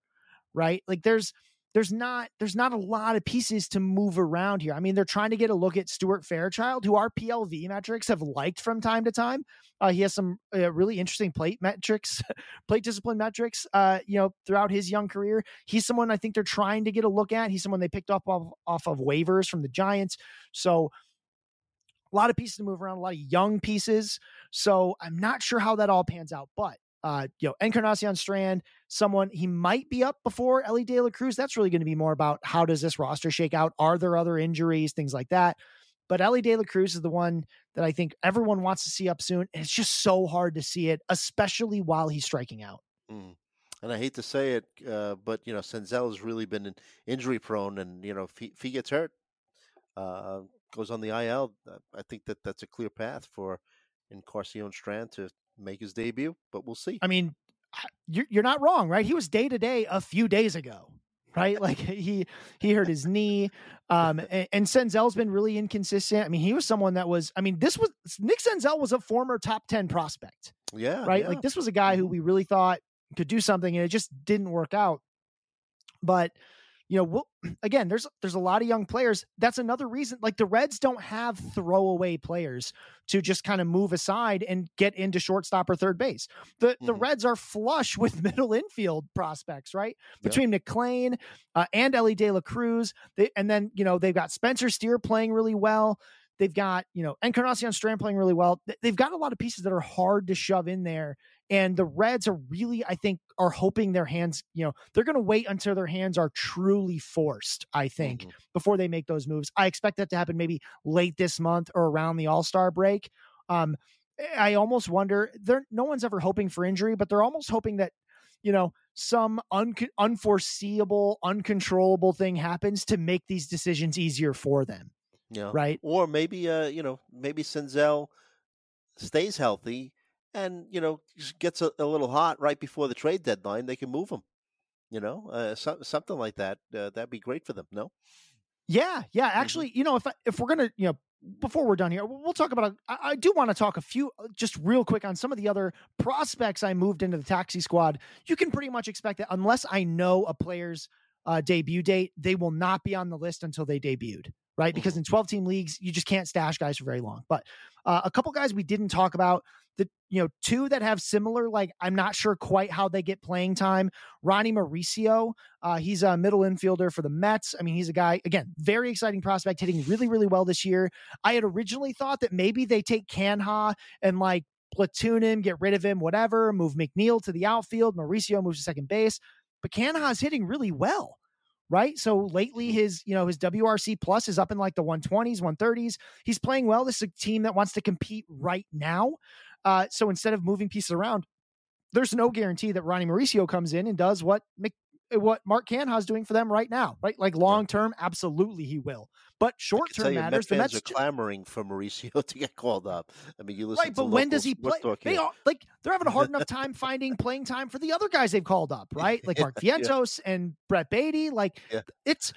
right? Like there's, there's not, there's not a lot of pieces to move around here. I mean, they're trying to get a look at Stuart Fairchild, who our P L V metrics have liked from time to time. Uh, he has some uh, really interesting plate metrics, plate discipline metrics, uh, you know, throughout his young career. He's someone I think they're trying to get a look at. He's someone they picked up off, off of waivers from the Giants. So a lot of pieces to move around, a lot of young pieces. So I'm not sure how that all pans out, but Uh, you know, Encarnacion Strand, someone he might be up before Elly De La Cruz. That's really going to be more about how does this roster shake out? Are there other injuries, things like that? But Elly De La Cruz is the one that I think everyone wants to see up soon. And it's just so hard to see it, especially while he's striking out. Mm. And I hate to say it, uh, but you know, Senzel has really been injury prone, and you know, if he, if he gets hurt, uh, goes on the I L, I think that that's a clear path for Encarnacion Strand to make his debut, but we'll see. I mean, you're, you're not wrong, right? He was day to day a few days ago, right? Like he, he hurt his knee. Um, and, and Senzel's been really inconsistent. I mean, he was someone that was, I mean, this was Nick Senzel was a former top ten prospect. Yeah. Right. Yeah. Like this was a guy who we really thought could do something and it just didn't work out. But you know, we'll, again, there's, there's a lot of young players. That's another reason, like the Reds don't have throwaway players to just kind of move aside and get into shortstop or third base. The mm-hmm. the Reds are flush with middle infield prospects, right? Between yep. McLain uh, and Elly De La Cruz. They, and then, you know, they've got Spencer Steer playing really well. They've got, you know, Encarnacion Strand playing really well. They've got a lot of pieces that are hard to shove in there. And the Reds are really, I think, are hoping their hands, you know, they're going to wait until their hands are truly forced, I think, mm-hmm. before they make those moves. I expect that to happen maybe late this month or around the All-Star break. Um, I almost wonder, there, no one's ever hoping for injury, but they're almost hoping that, you know, some un- unforeseeable, uncontrollable thing happens to make these decisions easier for them. Yeah. Right. Or maybe, uh, you know, maybe Senzel stays healthy and, you know, gets a, a little hot right before the trade deadline. They can move him, you know, uh, so, something like that. Uh, that'd be great for them. No. Yeah. Yeah. Actually, mm-hmm. you know, if, I, if we're going to, you know, before we're done here, we'll talk about, I, I do want to talk a few, just real quick on some of the other prospects I moved into the taxi squad. You can pretty much expect that unless I know a player's uh, debut date, they will not be on the list until they debuted. Right. Because in twelve team leagues, you just can't stash guys for very long. But uh, a couple guys we didn't talk about, the, you know, two that have similar, like, I'm not sure quite how they get playing time. Ronnie Mauricio, uh, he's a middle infielder for the Mets. I mean, he's a guy, again, very exciting prospect, hitting really, really well this year. I had originally thought that maybe they take Canha and like platoon him, get rid of him, whatever, move McNeil to the outfield. Mauricio moves to second base, but Canha's hitting really well. Right. So lately his, you know, his W R C plus is up in like the one twenties, one thirties. He's playing well. This is a team that wants to compete right now. Uh, so instead of moving pieces around, there's no guarantee that Ronnie Mauricio comes in and does what, Mc, what Mark Canha is doing for them right now. Right. Like long-term, absolutely he will. But short-term matters. The Mets are clamoring for Mauricio to get called up. I mean, you listen right, to but when does he play? They all, like they're having a hard enough time finding playing time for the other guys they've called up, right? Like Mark Vientos yeah. and Brett Beatty. Like yeah. it's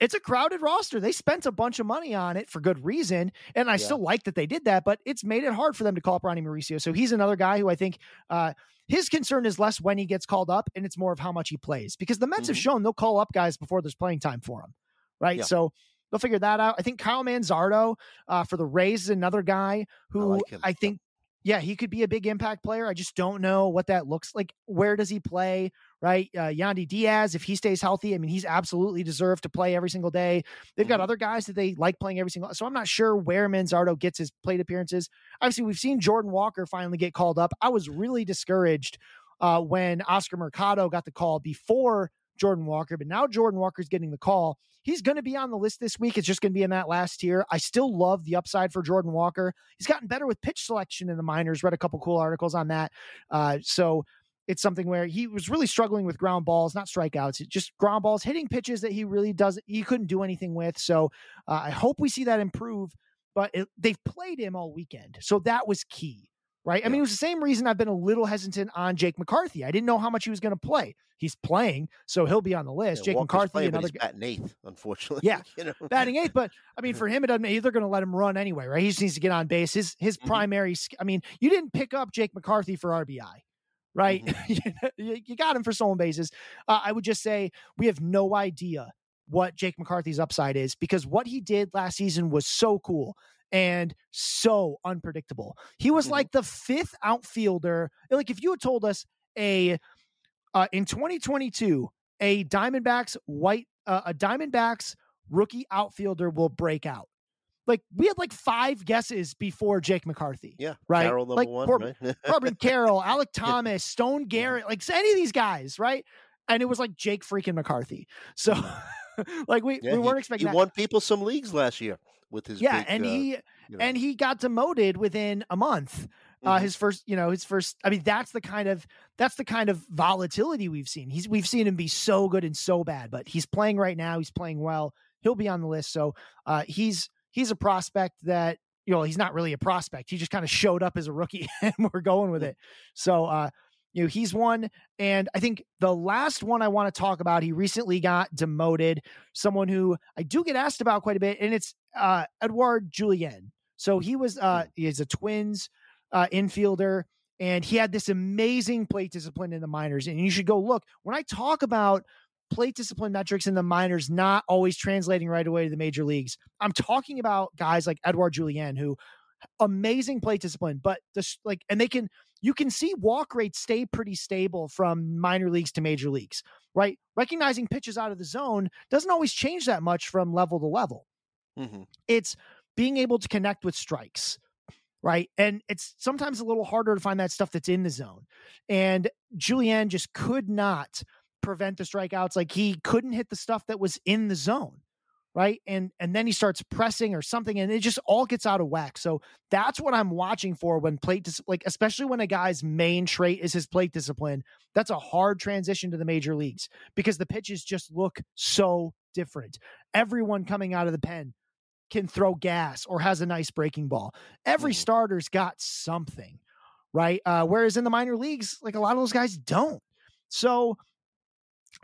it's a crowded roster. They spent a bunch of money on it for good reason, and I yeah. still like that they did that. But it's made it hard for them to call up Ronnie Mauricio. So he's another guy who I think uh, his concern is less when he gets called up, and it's more of how much he plays because the Mets mm-hmm. have shown they'll call up guys before there's playing time for them, right? Yeah. So. They'll figure that out. I think Kyle Manzardo uh, for the Rays is another guy who I, like I think, yeah, he could be a big impact player. I just don't know what that looks like. Where does he play, right? Uh, Yandy Diaz, if he stays healthy, I mean, he's absolutely deserved to play every single day. They've got other guys that they like playing every single. So I'm not sure where Manzardo gets his plate appearances. Obviously, we've seen Jordan Walker finally get called up. I was really discouraged uh, when Oscar Mercado got the call before Jordan Walker, but now Jordan Walker's getting the call. He's going to be on the list this week. It's just going to be in that last tier. I still love the upside for Jordan Walker. He's gotten better with pitch selection in the minors. Read a couple cool articles on that. Uh, so it's something where he was really struggling with ground balls, not strikeouts, just ground balls, hitting pitches that he really doesn't, he couldn't do anything with. So uh, I hope we see that improve, but it, they've played him all weekend. So that was key. right? Yeah. I mean, it was the same reason I've been a little hesitant on Jake McCarthy. I didn't know how much he was going to play. He's playing, so he'll be on the list. Yeah, Jake Walker's McCarthy, playing, another but he's batting eighth, unfortunately. Yeah, you know? batting eighth. But I mean, for him, it doesn't. They're going to let him run anyway, right? He just needs to get on base. His his mm-hmm. primary. I mean, you didn't pick up Jake McCarthy for R B I. Right. Mm-hmm. You got him for stolen bases. Uh, I would just say we have no idea what Jake McCarthy's upside is, because what he did last season was so cool and so unpredictable. He was mm-hmm. like the fifth outfielder. Like if you had told us a uh, in twenty twenty-two, a Diamondbacks white, uh, a Diamondbacks rookie outfielder will break out. Like we had like five guesses before Jake McCarthy. Yeah. Right. Carroll, number like one, Corbin, right? Corbin Carroll, Alec Thomas, Stone Garrett, yeah. like any of these guys. Right. And it was like Jake freaking McCarthy. So like we, yeah, we weren't he, expecting he that. Won people some leagues last year with his, yeah. Big, and uh, he, you know. and he got demoted within a month. Mm-hmm. Uh, his first, you know, his first, I mean, that's the kind of, that's the kind of volatility we've seen. He's, we've seen him be so good and so bad, but he's playing right now. He's playing well. He'll be on the list. So uh, he's, He's a prospect that, you know, he's not really a prospect. He just kind of showed up as a rookie and we're going with it. So, uh, you know, he's one. And I think the last one I want to talk about, he recently got demoted, someone who I do get asked about quite a bit, and it's uh, Edouard Julien. So he was, uh, he's a Twins uh, infielder, and he had this amazing plate discipline in the minors. And you should go look. When I talk about plate discipline metrics in the minors not always translating right away to the major leagues, I'm talking about guys like Edouard Julien, who amazing plate discipline, but this, like, and they can, you can see walk rates stay pretty stable from minor leagues to major leagues, right? Recognizing pitches out of the zone doesn't always change that much from level to level. Mm-hmm. It's being able to connect with strikes, right? And it's sometimes a little harder to find that stuff that's in the zone. And Julien just could not prevent the strikeouts. Like he couldn't hit the stuff that was in the zone, right? And and then he starts pressing or something, and it just all gets out of whack. So that's what I'm watching for when plate dis- like especially when a guy's main trait is his plate discipline. That's a hard transition to the major leagues because the pitches just look so different. Everyone coming out of the pen can throw gas or has a nice breaking ball. Every starter's got something, right? Uh, whereas in the minor leagues, like a lot of those guys don't. So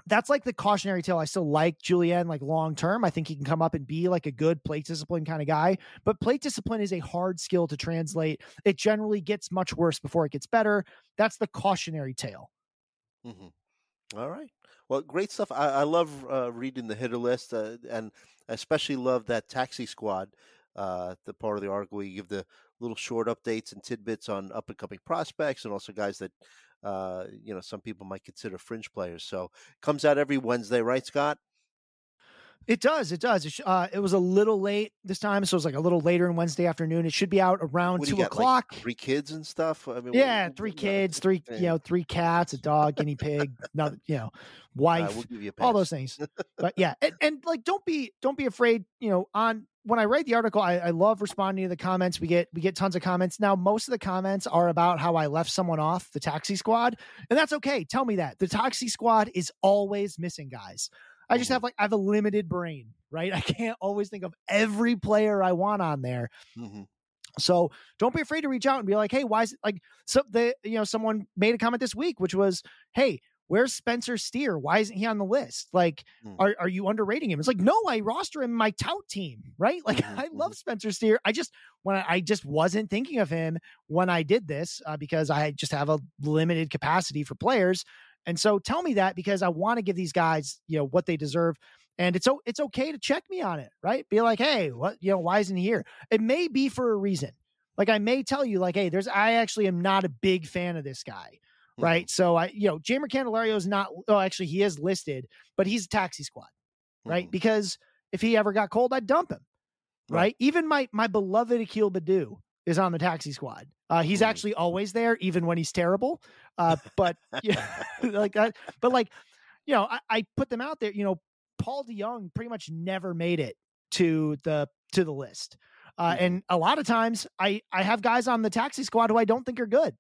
that's like the cautionary tale. I still like Julien, like long-term. I think he can come up and be like a good plate discipline kind of guy, but plate discipline is a hard skill to translate. It generally gets much worse before it gets better. That's the cautionary tale. Mm-hmm. All right. Well, great stuff. I, I love uh, reading the hitter list, uh, and I especially love that taxi squad, uh, the part of the article where you give the little short updates and tidbits on up-and-coming prospects and also guys that, Uh, you know, some people might consider fringe players. So it comes out every Wednesday, right, Scott? It does. It does. It, sh- uh, it was a little late this time. So it was like a little later in Wednesday afternoon. It should be out around what two got, o'clock. Like three kids and stuff. I mean, yeah. What, three what, kids, what, three, you know, three cats, a dog, guinea pig, not, you know, wife, uh, we'll give you a pass. All those things. But yeah. And, and like, don't be, don't be afraid, you know, on, when I write the article, I, I love responding to the comments. We get, we get tons of comments. Now, most of the comments are about how I left someone off the taxi squad, and that's okay. Tell me that. The taxi squad is always missing guys. I just have like, I have a limited brain, right? I can't always think of every player I want on there. Mm-hmm. So don't be afraid to reach out and be like, hey, why is it like, so the, you know, someone made a comment this week, which was, hey, where's Spencer Steer? Why isn't he on the list? Like, mm. are, are you underrating him? It's like, no, I roster him in my tout team, right? Like, mm-hmm. I love Spencer Steer. I just, when I, I just wasn't thinking of him when I did this uh, because I just have a limited capacity for players. And so tell me that, because I want to give these guys, you know, what they deserve. And it's, it's okay to check me on it, right? Be like, hey, what, you know, why isn't he here? It may be for a reason. Like, I may tell you like, hey, there's, I actually am not a big fan of this guy. Right. So I, you know, Jeimer Candelario is not, oh, actually he is listed, but he's a taxi squad, right? Mm-hmm. Because if he ever got cold, I'd dump him. Right. right? Even my, my beloved Akil Baddoo is on the taxi squad. Uh, he's mm-hmm. actually always there, even when he's terrible. Uh, but yeah, like that, but like, you know, I, I put them out there, you know, Paul DeYoung pretty much never made it to the, to the list. Uh, mm-hmm. And a lot of times I, I have guys on the taxi squad who I don't think are good.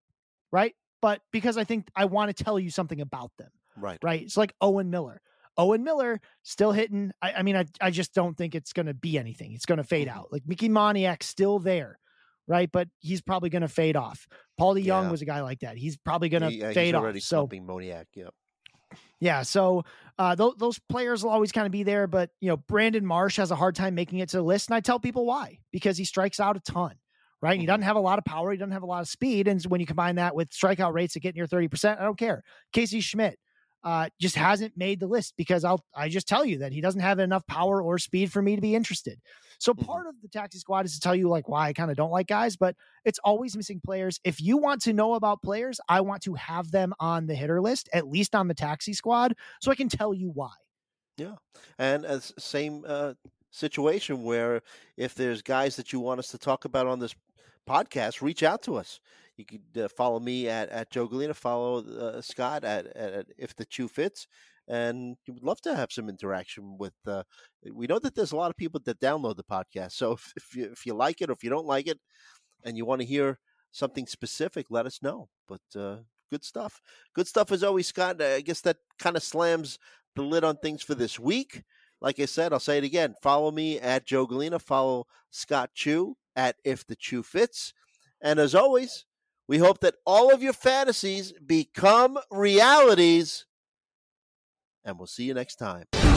Right. But because I think I want to tell you something about them. Right. Right. It's like Owen Miller. Owen Miller still hitting. I, I mean, I, I just don't think it's going to be anything. It's going to fade out. Like Mickey Moniak's still there. right? But he's probably going to fade off. Paul DeYoung yeah. was a guy like that. He's probably going to he, uh, fade off. Already so, Moniak, yeah. Yeah, so uh, th- those players will always kind of be there, but, you know, Brandon Marsh has a hard time making it to the list, and I tell people why, because he strikes out a ton, right? Mm-hmm. He doesn't have a lot of power. He doesn't have a lot of speed, and when you combine that with strikeout rates that get near thirty percent, I don't care. Casey Schmidt uh, just hasn't made the list because I'll I just tell you that he doesn't have enough power or speed for me to be interested. So mm-hmm. part of the taxi squad is to tell you, like, why I kind of don't like guys, but it's always missing players. If you want to know about players, I want to have them on the hitter list, at least on the taxi squad, so I can tell you why. Yeah. And as same uh, situation where if there's guys that you want us to talk about on this podcast, reach out to us. You could uh, follow me at, at Joe Galena, follow uh, Scott at, at, at If the Chew Fits. And we'd love to have some interaction with, uh, we know that there's a lot of people that download the podcast. So if, if you, if you like it, or if you don't like it and you want to hear something specific, let us know. But, uh, good stuff, good stuff as always, Scott. I guess that kind of slams the lid on things for this week. Like I said, I'll say it again, follow me at Joe Galena, follow Scott Chew at If the Chew Fits. And as always, we hope that all of your fantasies become realities. And we'll see you next time.